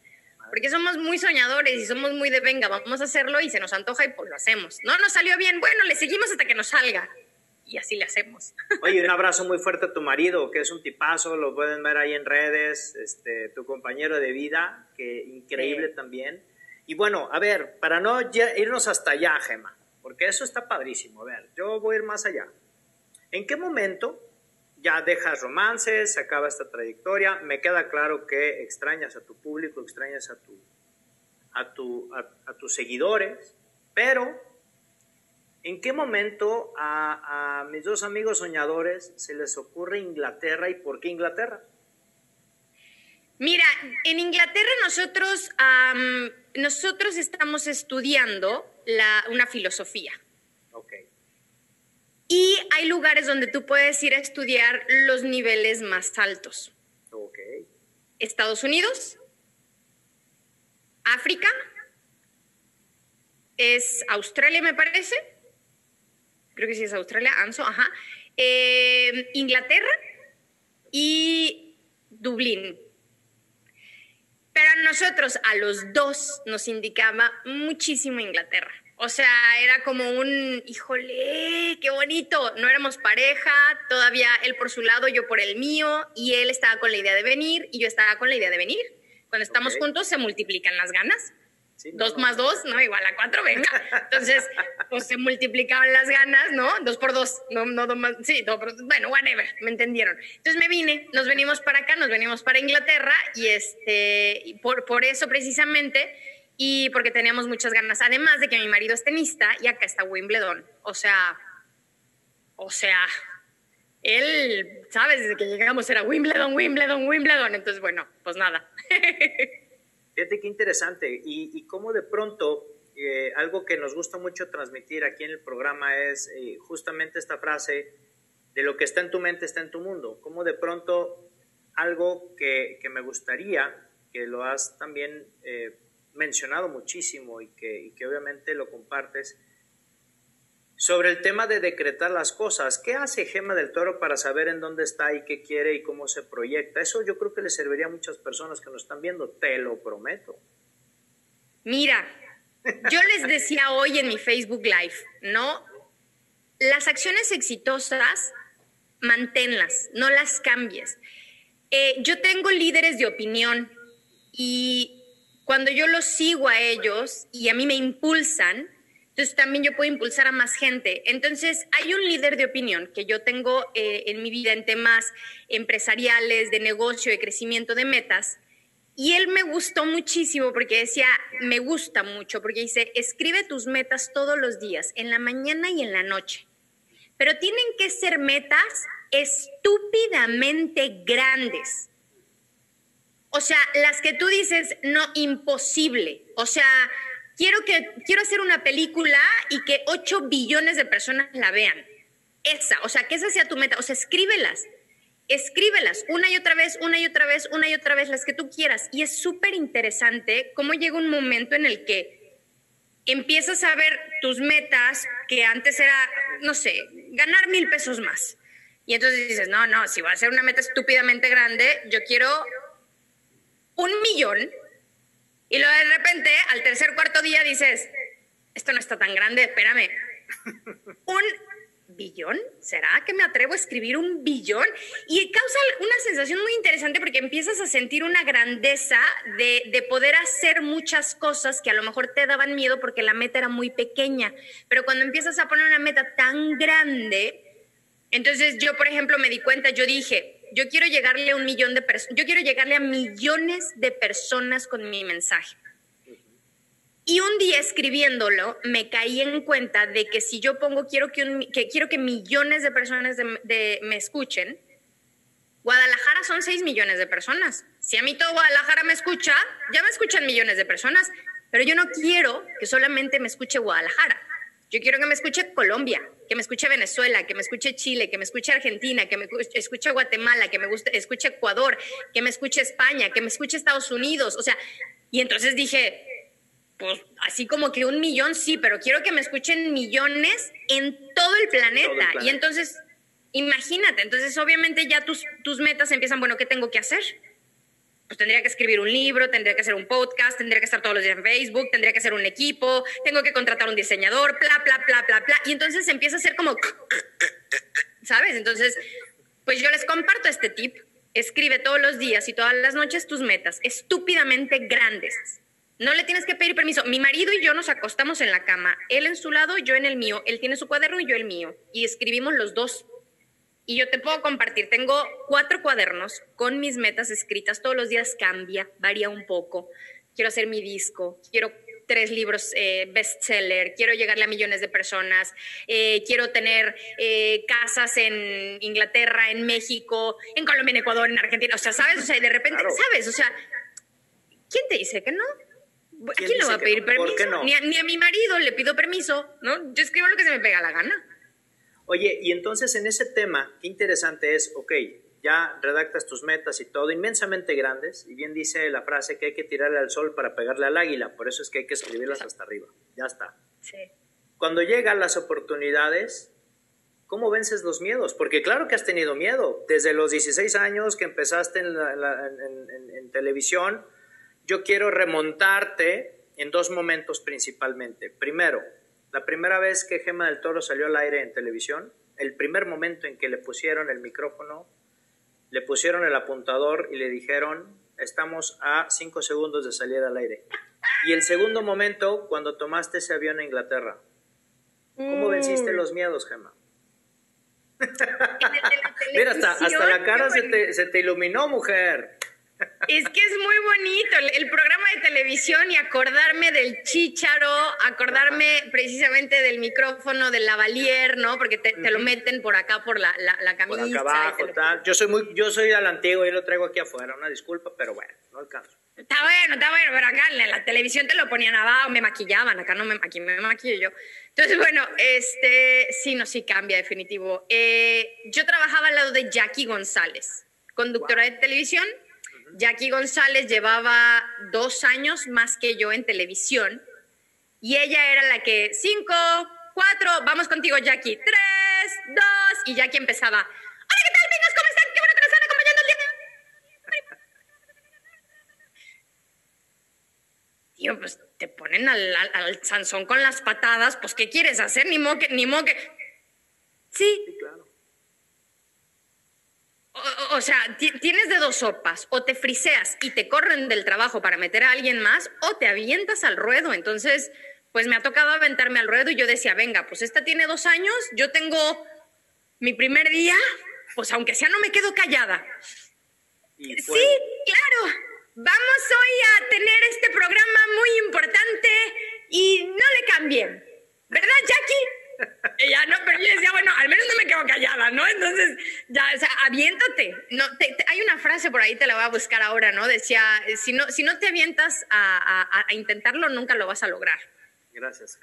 Porque somos muy soñadores y somos muy de, venga, vamos a hacerlo y se nos antoja y pues lo hacemos. No nos salió bien, bueno, le seguimos hasta que nos salga. Y así le hacemos. Oye, un abrazo muy fuerte a tu marido, que es un tipazo, lo pueden ver ahí en redes, este, tu compañero de vida, que increíble sí. También. Y bueno, a ver, para no irnos hasta allá, Gema, porque eso está padrísimo. A ver, yo voy a ir más allá. ¿En qué momento ya dejas Romance, se acaba esta trayectoria, me queda claro que extrañas a tu público, extrañas a, tu, a, tu, a, a tus seguidores, pero ¿en qué momento a, a mis dos amigos soñadores se les ocurre Inglaterra y por qué Inglaterra? Mira, en Inglaterra nosotros, um, nosotros estamos estudiando la, una filosofía. Ok. Y hay lugares donde tú puedes ir a estudiar los niveles más altos. Ok. Estados Unidos, África, es Australia, me parece. Creo que sí es Australia, Anso, ajá. Eh, Inglaterra y Dublín. Pero a nosotros, a los dos, nos indicaba muchísimo Inglaterra. O sea, era como un, híjole, qué bonito. No éramos pareja, todavía él por su lado, yo por el mío, y él estaba con la idea de venir, y yo estaba con la idea de venir. Cuando estamos okay. juntos, se multiplican las ganas. Sí, dos no, más no. dos, no, igual a cuatro, venga. Entonces, pues se multiplicaban las ganas, ¿no? Dos por dos, no, no, dos más, sí, dos por dos, bueno, whatever, me entendieron. Entonces me vine, nos venimos para acá, nos venimos para Inglaterra y este, y por, por eso precisamente, y porque teníamos muchas ganas, además de que mi marido es tenista y acá está Wimbledon, o sea, o sea, él, ¿sabes? Desde que llegamos era Wimbledon, Wimbledon, Wimbledon, entonces bueno, pues nada. Fíjate qué interesante y, y cómo de pronto eh, algo que nos gusta mucho transmitir aquí en el programa es eh, justamente esta frase de lo que está en tu mente está en tu mundo. Cómo de pronto algo que, que me gustaría, que lo has también eh, mencionado muchísimo y que, y que obviamente lo compartes, sobre el tema de decretar las cosas. ¿Qué hace Gema del Toro para saber en dónde está y qué quiere y cómo se proyecta? Eso yo creo que le serviría a muchas personas que nos están viendo, te lo prometo. Mira, yo les decía hoy en mi Facebook Live, ¿no? Las acciones exitosas, manténlas, no las cambies. Eh, yo tengo líderes de opinión y cuando yo los sigo a ellos y a mí me impulsan, entonces también yo puedo impulsar a más gente. Entonces hay un líder de opinión que yo tengo eh, en mi vida en temas empresariales, de negocio, de crecimiento, de metas. Y él me gustó muchísimo porque decía, me gusta mucho, porque dice, escribe tus metas todos los días, en la mañana y en la noche. Pero tienen que ser metas estúpidamente grandes. O sea, las que tú dices, no, imposible. O sea... Quiero, que, quiero hacer una película y que ocho billones de personas la vean. Esa, o sea, que esa sea tu meta. O sea, escríbelas, escríbelas una y otra vez, una y otra vez, una y otra vez, las que tú quieras. Y es súper interesante cómo llega un momento en el que empiezas a ver tus metas, que antes era, no sé, ganar mil pesos más. Y entonces dices, no, no, si voy a hacer una meta estúpidamente grande, yo quiero un millón. Y luego de repente, al tercer, cuarto día dices, esto no está tan grande, espérame. ¿Un billón? ¿Será que me atrevo a escribir un billón? Y causa una sensación muy interesante porque empiezas a sentir una grandeza de, de poder hacer muchas cosas que a lo mejor te daban miedo porque la meta era muy pequeña. Pero cuando empiezas a poner una meta tan grande, entonces yo, por ejemplo, me di cuenta, yo dije... Yo quiero llegarle a un millón de personas, yo quiero llegarle a millones de personas con mi mensaje. Y un día escribiéndolo me caí en cuenta de que si yo pongo quiero que, un, que, quiero que millones de personas de, de, me escuchen, Guadalajara son seis millones de personas. Si a mí todo Guadalajara me escucha, ya me escuchan millones de personas, pero yo no quiero que solamente me escuche Guadalajara. Yo quiero que me escuche Colombia, que me escuche Venezuela, que me escuche Chile, que me escuche Argentina, que me escuche Guatemala, que me escuche Ecuador, que me escuche España, que me escuche Estados Unidos. O sea, y entonces dije, pues así como que un millón sí, pero quiero que me escuchen millones en todo el planeta. Todo el planeta. Y entonces, imagínate, entonces obviamente ya tus, tus metas empiezan, bueno, ¿qué tengo que hacer? Pues tendría que escribir un libro, tendría que hacer un podcast, tendría que estar todos los días en Facebook, tendría que hacer un equipo, tengo que contratar un diseñador, bla, bla, bla, bla, bla. Y entonces empieza a ser como, ¿sabes? Entonces, pues yo les comparto este tip. Escribe todos los días y todas las noches tus metas, estúpidamente grandes. No le tienes que pedir permiso. Mi marido y yo nos acostamos en la cama, él en su lado, yo en el mío, él tiene su cuaderno y yo el mío. Y escribimos los dos. Y yo te puedo compartir, tengo cuatro cuadernos con mis metas escritas, todos los días cambia, varía un poco. Quiero hacer mi disco, quiero tres libros eh, bestseller, quiero llegarle a millones de personas, eh, quiero tener eh, casas en Inglaterra, en México, en Colombia, en Ecuador, en Argentina. O sea, ¿sabes? O sea, y de repente, claro. ¿sabes? O sea, ¿quién te dice que no? ¿A quién, ¿Quién le va a pedir no? permiso? No? Ni, a, ni a mi marido le pido permiso, ¿no? Yo escribo lo que se me pega la gana. Oye, y entonces en ese tema, qué interesante es, ok, ya redactas tus metas y todo, inmensamente grandes, y bien dice la frase que hay que tirarle al sol para pegarle al águila, por eso es que hay que escribirlas hasta arriba, ya está. Sí. Cuando llegan las oportunidades, ¿cómo vences los miedos? Porque claro que has tenido miedo, desde los dieciséis años que empezaste en, la, la, en, en, en televisión. Yo quiero remontarte en dos momentos principalmente. Primero, la primera vez que Gema del Toro salió al aire en televisión, el primer momento en que le pusieron el micrófono, le pusieron el apuntador y le dijeron, estamos a cinco segundos de salir al aire. Y el segundo momento, cuando tomaste ese avión a Inglaterra. ¿Cómo mm. venciste los miedos, Gema? Mira, hasta, hasta la cara se te, se te iluminó, mujer. Es que es muy bonito el, el programa de televisión y acordarme del chícharo, acordarme precisamente del micrófono, del lavalier, ¿no? Porque te, te lo meten por acá, por la, la, la camisa. Por acá abajo, lo... tal. Yo soy muy, yo soy al antiguo y lo traigo aquí afuera, una disculpa, pero bueno, no alcanzo. Está bueno, está bueno, pero acá en la televisión te lo ponían abajo, me maquillaban, acá no me, aquí me maquillo yo. Entonces, bueno, este, sí, no, sí cambia, definitivo. Eh, yo trabajaba al lado de Jackie González, conductora wow. de televisión. Jackie González llevaba dos años más que yo en televisión y ella era la que cinco, cuatro, vamos contigo Jackie, tres, dos y Jackie empezaba. Hola, ¿qué tal, pingos? ¿Cómo están? Qué bueno que nos están acompañando el día de... Tío, pues te ponen al, al, al Sansón con las patadas, pues ¿qué quieres hacer? Ni moque, ni moque. Sí, sí, claro. O, o sea, tienes de dos sopas, o te friseas y te corren del trabajo para meter a alguien más, o te avientas al ruedo. Entonces, pues me ha tocado aventarme al ruedo y yo decía, venga, pues esta tiene dos años, yo tengo mi primer día, pues aunque sea no me quedo callada. Sí, claro, vamos hoy a tener este programa muy importante y no le cambien, ¿verdad, Jackie? Ella no, pero yo decía, bueno, al menos no me quedo callada, ¿no? Entonces, ya, o sea, aviéntate. No, te, te, hay una frase por ahí, te la voy a buscar ahora, ¿no? Decía, si no, si no te avientas a, a, a intentarlo, nunca lo vas a lograr. Gracias,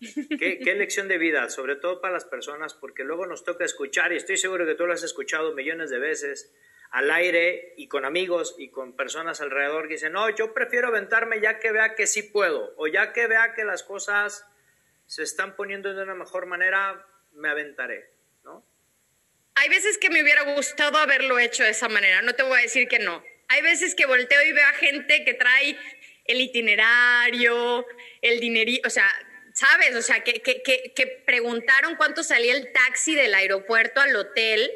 Gema. ¿Qué, qué lección de vida, sobre todo para las personas, porque luego nos toca escuchar, y estoy seguro que tú lo has escuchado millones de veces, al aire y con amigos y con personas alrededor que dicen, no, yo prefiero aventarme ya que vea que sí puedo, o ya que vea que las cosas... se están poniendo de una mejor manera, me aventaré, ¿no? Hay veces que me hubiera gustado haberlo hecho de esa manera, no te voy a decir que no. Hay veces que volteo y veo a gente que trae el itinerario, el dinerío, o sea, ¿sabes? O sea, que, que, que, que preguntaron cuánto salía el taxi del aeropuerto al hotel,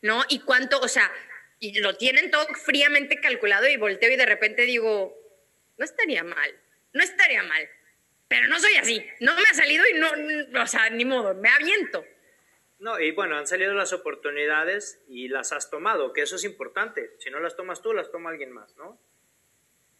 ¿no? Y cuánto, o sea, y lo tienen todo fríamente calculado y volteo y de repente digo, no estaría mal, no estaría mal. Pero no soy así, no me ha salido y no, o sea, ni modo, me aviento. No, y bueno, han salido las oportunidades y las has tomado, que eso es importante. Si no las tomas tú, las toma alguien más, ¿no?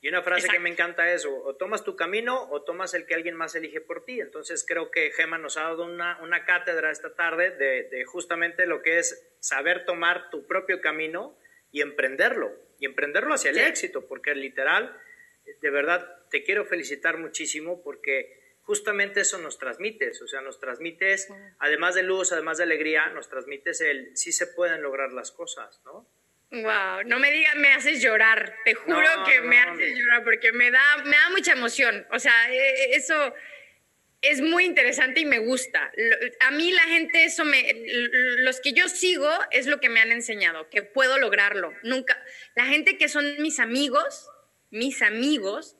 Y una frase Exacto. que me encanta es, o, o tomas tu camino o tomas el que alguien más elige por ti. Entonces creo que Gema nos ha dado una, una cátedra esta tarde de, de justamente lo que es saber tomar tu propio camino y emprenderlo, y emprenderlo hacia el sí. éxito, porque literal... de verdad, te quiero felicitar muchísimo porque justamente eso nos transmites, o sea, nos transmites, además de luz, además de alegría, nos transmites el sí se pueden lograr las cosas, ¿no? Wow, no me digas, me haces llorar, te juro no, que no, me no, haces no. llorar porque me da, me da mucha emoción, o sea, eso es muy interesante y me gusta. A mí la gente, eso me, los que yo sigo es lo que me han enseñado, que puedo lograrlo, nunca, la gente que son mis amigos... mis amigos,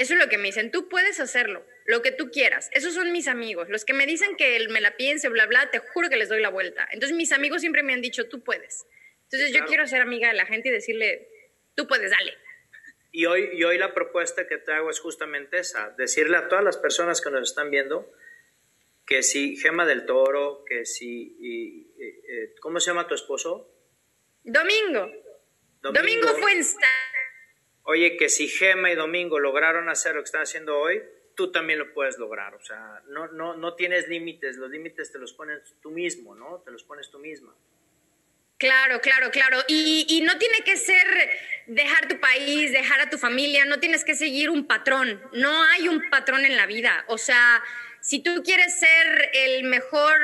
eso es lo que me dicen, tú puedes hacerlo, lo que tú quieras, esos son mis amigos, los que me dicen que me la piense, bla, bla, te juro que les doy la vuelta, entonces mis amigos siempre me han dicho, tú puedes, entonces claro. yo quiero ser amiga de la gente y decirle, tú puedes, dale. Y hoy, y hoy la propuesta que te hago es justamente esa, decirle a todas las personas que nos están viendo, que si Gema del Toro, que si... Y, y, y, ¿cómo se llama tu esposo? Domingo. Domingo, Domingo fue insta. Oye, que si Gema y Domingo lograron hacer lo que están haciendo hoy, tú también lo puedes lograr. O sea, no, no, no tienes límites. Los límites te los pones tú mismo, ¿no? Te los pones tú misma. Claro, claro, claro. Y, y no tiene que ser dejar tu país, dejar a tu familia, no tienes que seguir un patrón. No hay un patrón en la vida. O sea, si tú quieres ser el mejor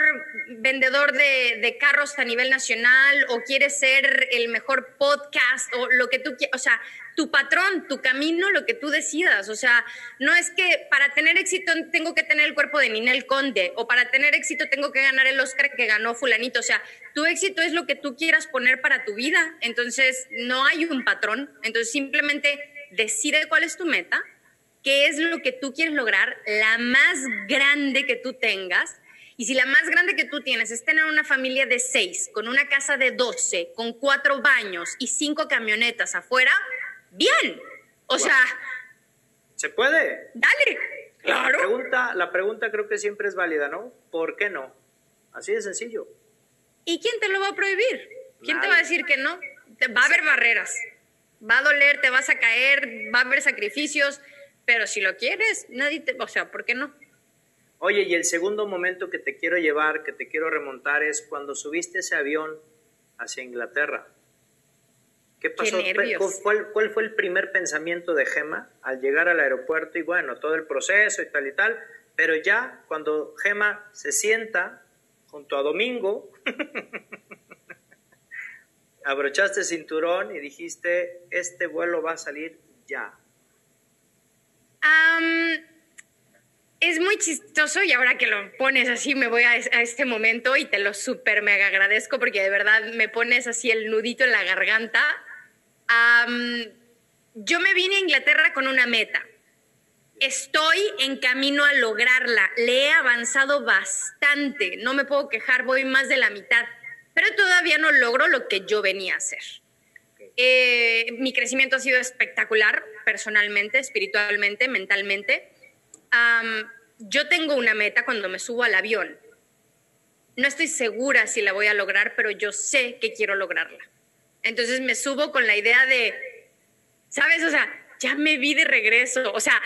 vendedor de, de carros a nivel nacional o quieres ser el mejor podcast o lo que tú quieras, o sea, tu patrón, tu camino, lo que tú decidas. O sea, no es que para tener éxito tengo que tener el cuerpo de Ninel Conde o para tener éxito tengo que ganar el Oscar que ganó fulanito. O sea, tu éxito es lo que tú quieras poner para tu vida. Entonces, no hay un patrón. Entonces, simplemente decide cuál es tu meta, qué es lo que tú quieres lograr, la más grande que tú tengas. Y si la más grande que tú tienes es tener una familia de seis, con una casa de doce, con cuatro baños y cinco camionetas afuera, bien. O wow. sea... ¿Se puede? Dale, claro. La pregunta, la pregunta creo que siempre es válida, ¿no? ¿Por qué no? Así de sencillo. ¿Y quién te lo va a prohibir? ¿Quién Nadie. Te va a decir que no? Va a haber barreras. Va a doler, te vas a caer, va a haber sacrificios... Pero si lo quieres, nadie te... O sea, ¿por qué no? Oye, y el segundo momento que te quiero llevar, que te quiero remontar, es cuando subiste ese avión hacia Inglaterra. ¿Qué pasó? Qué nervios. ¿Cuál, cuál fue el primer pensamiento de Gema al llegar al aeropuerto? Y bueno, todo el proceso y tal y tal. Pero ya cuando Gema se sienta junto a Domingo, abrochaste el cinturón y dijiste, este vuelo va a salir ya. Um, es muy chistoso y ahora que lo pones así me voy a, es, a este momento y te lo súper mega agradezco porque de verdad me pones así el nudito en la garganta. Um, yo me vine a Inglaterra con una meta. Estoy en camino a lograrla. Le he avanzado bastante. No me puedo quejar, voy más de la mitad. Pero todavía no logro lo que yo venía a hacer. Eh, mi crecimiento ha sido espectacular, personalmente, espiritualmente, mentalmente. Um, yo tengo una meta cuando me subo al avión. No estoy segura si la voy a lograr, pero yo sé que quiero lograrla. Entonces me subo con la idea de, ¿sabes? O sea, ya me vi de regreso. O sea,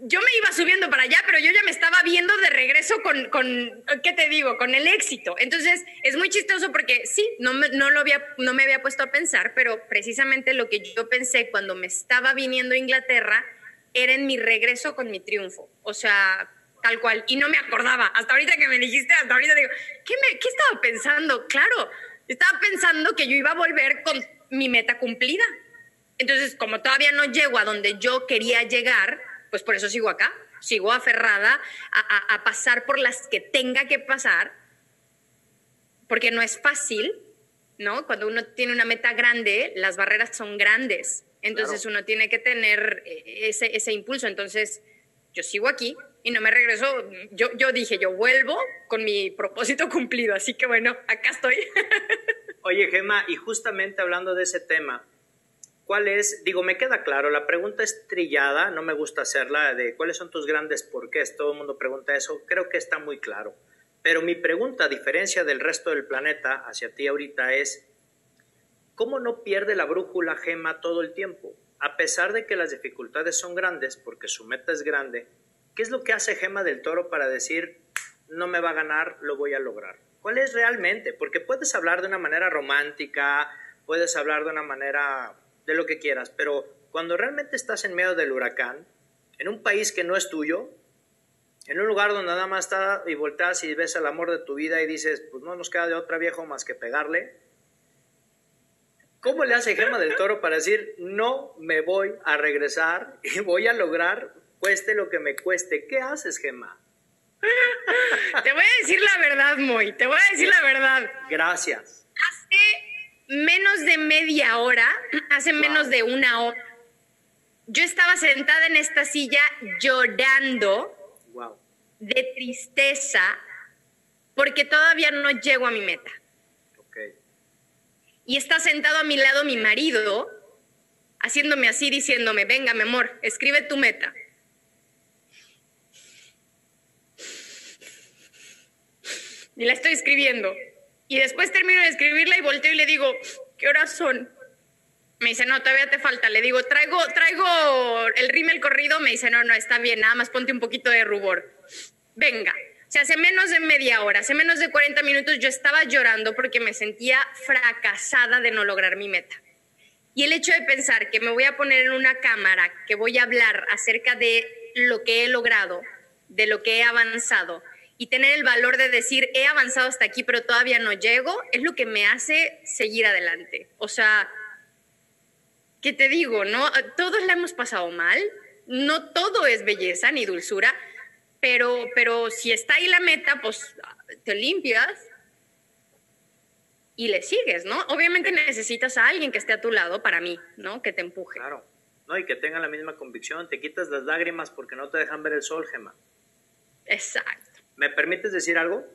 yo me iba subiendo para allá, pero yo ya me estaba viendo de regreso con, con ¿qué te digo? Con el éxito. Entonces, es muy chistoso porque sí, no me, no lo había, no me había puesto a pensar, pero precisamente lo que yo pensé cuando me estaba viniendo a Inglaterra era en mi regreso con mi triunfo. O sea, tal cual. Y no me acordaba. Hasta ahorita que me dijiste, hasta ahorita digo, ¿qué, me, qué estaba pensando? Claro, estaba pensando que yo iba a volver con mi meta cumplida. Entonces, como todavía no llego a donde yo quería llegar, pues por eso sigo acá, sigo aferrada a, a, a pasar por las que tenga que pasar, porque no es fácil, ¿no? Cuando uno tiene una meta grande, las barreras son grandes, entonces claro, uno tiene que tener ese, ese impulso. Entonces yo sigo aquí y no me regreso. Yo, yo dije, yo vuelvo con mi propósito cumplido, así que bueno, acá estoy. Oye, Gema, y justamente hablando de ese tema, ¿cuál es? Digo, me queda claro, la pregunta es trillada, no me gusta hacerla, de cuáles son tus grandes porqués, todo el mundo pregunta eso, creo que está muy claro. Pero mi pregunta, a diferencia del resto del planeta, hacia ti ahorita es, ¿cómo no pierde la brújula Gema todo el tiempo? A pesar de que las dificultades son grandes, porque su meta es grande, ¿qué es lo que hace Gema del Toro para decir, no me va a ganar, lo voy a lograr? ¿Cuál es realmente? Porque puedes hablar de una manera romántica, puedes hablar de una manera... de lo que quieras, pero cuando realmente estás en medio del huracán, en un país que no es tuyo, en un lugar donde nada más estás y volteas y ves el amor de tu vida y dices, pues no nos queda de otra, viejo, más que pegarle, ¿cómo le hace Gema del Toro para decir, no me voy a regresar y voy a lograr, cueste lo que me cueste? ¿Qué haces, Gema? Te voy a decir la verdad, Moy, te voy a decir la verdad. Gracias. Hace... menos de media hora, hace menos de una hora, yo estaba sentada en esta silla llorando de tristeza porque todavía no llego a mi meta. Okay. Y está sentado a mi lado mi marido, haciéndome así, diciéndome, venga, mi amor, escribe tu meta. y la estoy escribiendo. Y después termino de escribirla y volteo y le digo, ¿qué horas son? Me dice, no, todavía te falta. Le digo, traigo, traigo el rímel corrido. Me dice, no, no, está bien, nada más ponte un poquito de rubor. Venga. O sea, hace menos de media hora, hace menos de cuarenta minutos, yo estaba llorando porque me sentía fracasada de no lograr mi meta. Y el hecho de pensar que me voy a poner en una cámara, que voy a hablar acerca de lo que he logrado, de lo que he avanzado, y tener el valor de decir, he avanzado hasta aquí, pero todavía no llego, es lo que me hace seguir adelante. O sea, ¿qué te digo, no? Todos la hemos pasado mal, no todo es belleza ni dulzura, Pero, pero si está ahí la meta, pues te limpias y le sigues, ¿no? Obviamente necesitas a alguien que esté a tu lado para mí, ¿no? Que te empuje. Claro, no, y que tenga la misma convicción. Te quitas las lágrimas porque no te dejan ver el sol, Gema. Exacto. ¿Me permites decir algo?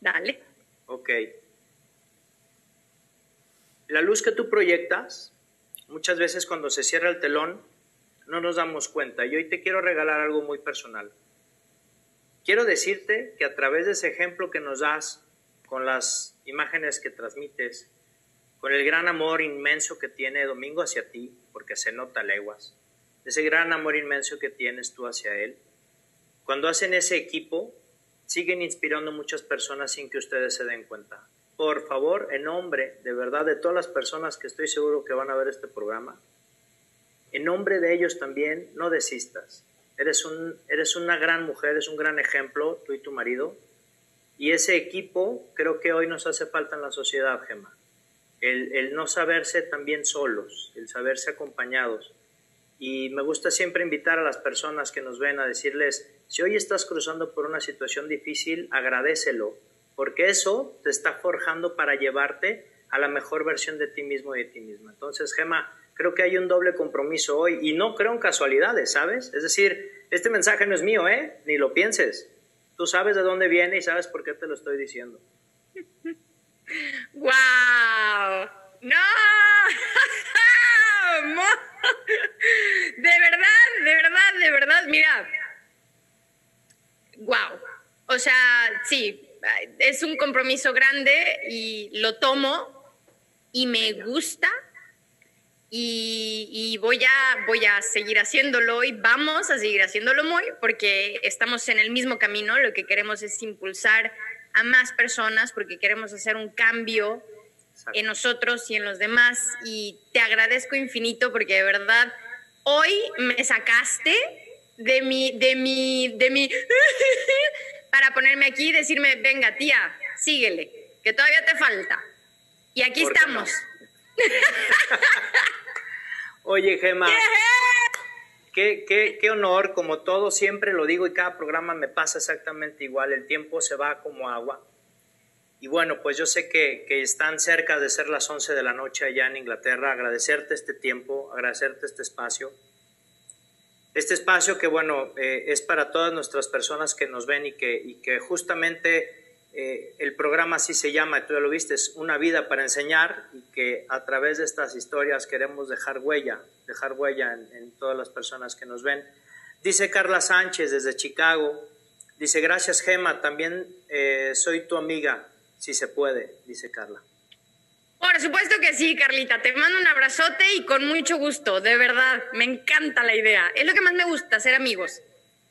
Dale. Ok. La luz que tú proyectas, muchas veces cuando se cierra el telón, no nos damos cuenta. Y hoy te quiero regalar algo muy personal. Quiero decirte que a través de ese ejemplo que nos das, con las imágenes que transmites, con el gran amor inmenso que tiene Domingo hacia ti, porque se nota leguas, ese gran amor inmenso que tienes tú hacia él, cuando hacen ese equipo, siguen inspirando a muchas personas sin que ustedes se den cuenta. Por favor, en nombre, de verdad, de todas las personas que estoy seguro que van a ver este programa, en nombre de ellos también, no desistas. Eres, un, eres una gran mujer, eres un gran ejemplo, tú y tu marido. Y ese equipo creo que hoy nos hace falta en la sociedad, Gema. El, el no saberse también solos, el saberse acompañados. Y me gusta siempre invitar a las personas que nos ven a decirles, si hoy estás cruzando por una situación difícil, agradécelo, porque eso te está forjando para llevarte a la mejor versión de ti mismo y de ti misma. Entonces, Gema, creo que hay un doble compromiso hoy y no creo en casualidades, ¿sabes? Es decir, este mensaje no es mío, ¿eh? Ni lo pienses. Tú sabes de dónde viene y sabes por qué te lo estoy diciendo. ¡Guau! ¡No! De verdad, de verdad, de verdad, mira. ¡Guau! O sea, sí, es un compromiso grande y lo tomo y me gusta. Y, y voy, a, voy a seguir haciéndolo y vamos a seguir haciéndolo muy porque estamos en el mismo camino. Lo que queremos es impulsar a más personas porque queremos hacer un cambio Exacto. en nosotros y en los demás. Y te agradezco infinito porque de verdad hoy me sacaste de mi, de mi, de mi para ponerme aquí y decirme, venga tía, síguele, que todavía te falta. Y aquí estamos. No. Oye, Gema, qué, qué, qué honor, como todo, siempre lo digo y cada programa me pasa exactamente igual, el tiempo se va como agua. Y bueno, pues yo sé que, que están cerca de ser las once de la noche allá en Inglaterra, agradecerte este tiempo, agradecerte este espacio. Este espacio que, bueno, eh, es para todas nuestras personas que nos ven y que, y que justamente... Eh, el programa así se llama, tú ya lo viste, es Una Vida para Enseñar y que a través de estas historias queremos dejar huella, dejar huella en, en todas las personas que nos ven. Dice Carla Sánchez desde Chicago, dice, gracias Gema, también eh, soy tu amiga, si se puede, dice Carla. Por supuesto que sí, Carlita, te mando un abrazote y con mucho gusto, de verdad, me encanta la idea, es lo que más me gusta, ser amigos.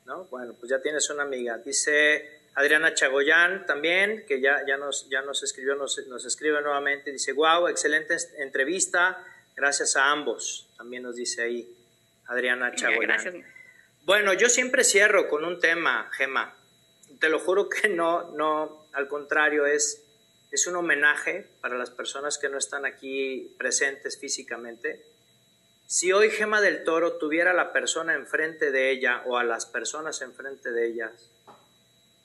¿No? Bueno, pues ya tienes una amiga, dice... Adriana Chagoyán también, que ya, ya, nos, ya nos escribió, nos, nos escribe nuevamente, dice, wow, excelente entrevista, gracias a ambos, también nos dice ahí Adriana Chagoyán. Gracias. Bueno, yo siempre cierro con un tema, Gema, te lo juro que no, no, al contrario, es, es un homenaje para las personas que no están aquí presentes físicamente. Si hoy Gema del Toro tuviera a la persona enfrente de ella o a las personas enfrente de ellas,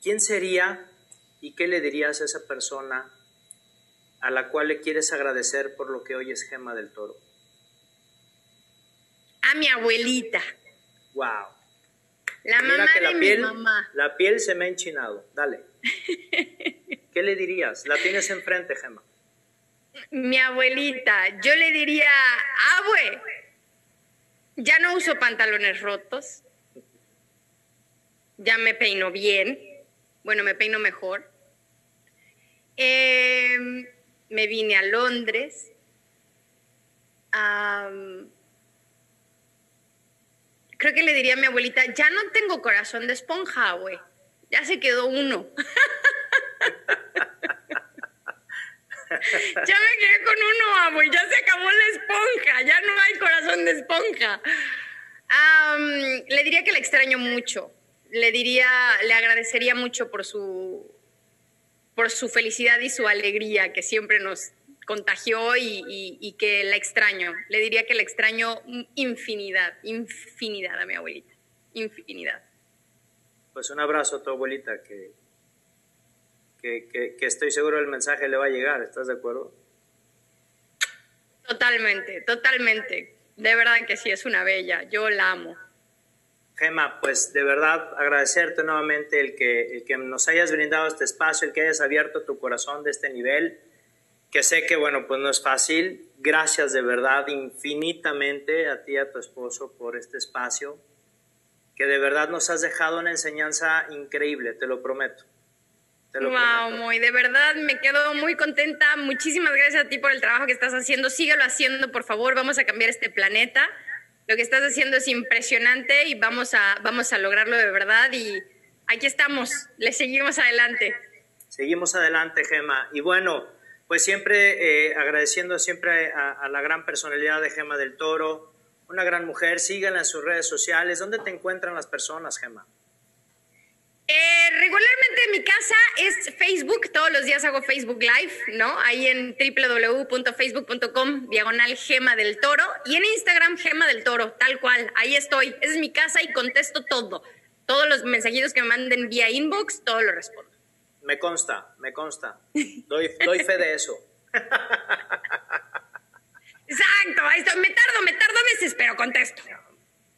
¿quién sería y qué le dirías a esa persona a la cual le quieres agradecer por lo que hoy es Gema del Toro? A mi abuelita. Wow. La mamá de la piel, mi mamá. La piel se me ha enchinado. Dale. ¿Qué le dirías? La tienes enfrente, Gema. Mi abuelita. Yo le diría, abue, ya no uso pantalones rotos. Ya me peino bien. Bueno, me peino mejor. Eh, me vine a Londres. Um, creo que le diría a mi abuelita, ya no tengo corazón de esponja, güey. Ya se quedó uno. Ya me quedé con uno, abue, ya se acabó la esponja, ya no hay corazón de esponja. Um, le diría que la extraño mucho, le diría, le agradecería mucho por su, por su felicidad y su alegría que siempre nos contagió y, y, y que la extraño. Le diría que la extraño infinidad, infinidad a mi abuelita, infinidad. Pues un abrazo a tu abuelita que... Que, que, que estoy seguro el mensaje le va a llegar, ¿estás de acuerdo? Totalmente, totalmente. De verdad que sí, es una bella, yo la amo. Gema, pues de verdad agradecerte nuevamente el que, el que nos hayas brindado este espacio, el que hayas abierto tu corazón de este nivel, que sé que, bueno, pues no es fácil. Gracias de verdad infinitamente a ti y a tu esposo por este espacio, que de verdad nos has dejado una enseñanza increíble, te lo prometo. Wow, muy, de verdad me quedo muy contenta. Muchísimas gracias a ti por el trabajo que estás haciendo. Síguelo haciendo, por favor. Vamos a cambiar este planeta. Lo que estás haciendo es impresionante y vamos a, vamos a lograrlo de verdad. Y aquí estamos, le seguimos adelante. Seguimos adelante, Gema. Y bueno, pues siempre eh, agradeciendo siempre a, a la gran personalidad de Gema del Toro, una gran mujer. Síganla en sus redes sociales. ¿Dónde te encuentran las personas, Gema? Eh, regularmente en mi casa es Facebook, todos los días hago Facebook Live, ¿no? Ahí en doble u doble u doble u punto facebook punto com diagonal Gema del Toro y en Instagram Gema del Toro, tal cual, ahí estoy, esa es mi casa y contesto todo, todos los mensajitos que me manden vía inbox, todo lo respondo. Me consta, me consta, doy, doy fe de eso. Exacto, ahí estoy, me tardo, me tardo a veces, pero contesto.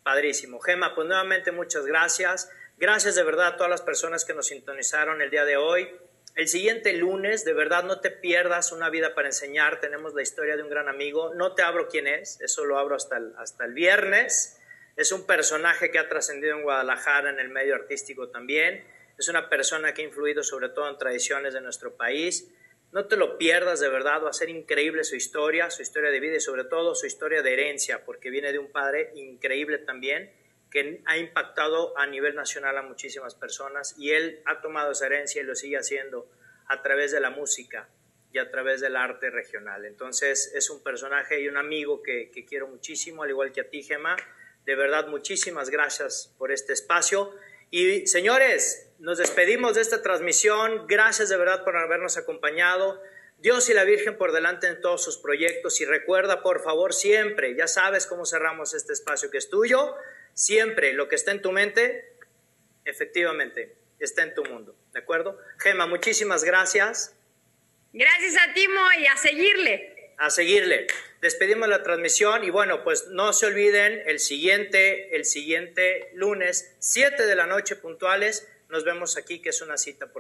Padrísimo, Gema, pues nuevamente muchas gracias. Gracias de verdad a todas las personas que nos sintonizaron el día de hoy. El siguiente lunes, de verdad, no te pierdas Una Vida para Enseñar. Tenemos la historia de un gran amigo. No te abro quién es, eso lo abro hasta el, hasta el viernes. Es un personaje que ha trascendido en Guadalajara, en el medio artístico también. Es una persona que ha influido sobre todo en tradiciones de nuestro país. No te lo pierdas, de verdad. Va a ser increíble su historia, su historia de vida y sobre todo su historia de herencia, porque viene de un padre increíble también, que ha impactado a nivel nacional a muchísimas personas y él ha tomado esa herencia y lo sigue haciendo a través de la música y a través del arte regional. Entonces es un personaje y un amigo que, que quiero muchísimo, al igual que a ti, Gema. De verdad, muchísimas gracias por este espacio. Y señores, nos despedimos de esta transmisión. Gracias de verdad por habernos acompañado. Dios y la Virgen por delante en todos sus proyectos. Y recuerda, por favor, siempre, ya sabes cómo cerramos este espacio que es tuyo, siempre lo que está en tu mente, efectivamente, está en tu mundo. ¿De acuerdo? Gema, muchísimas gracias. Gracias a ti, Moy, a seguirle. A seguirle. Despedimos la transmisión y bueno, pues no se olviden, el siguiente, el siguiente lunes, siete de la noche puntuales, nos vemos aquí, que es una cita por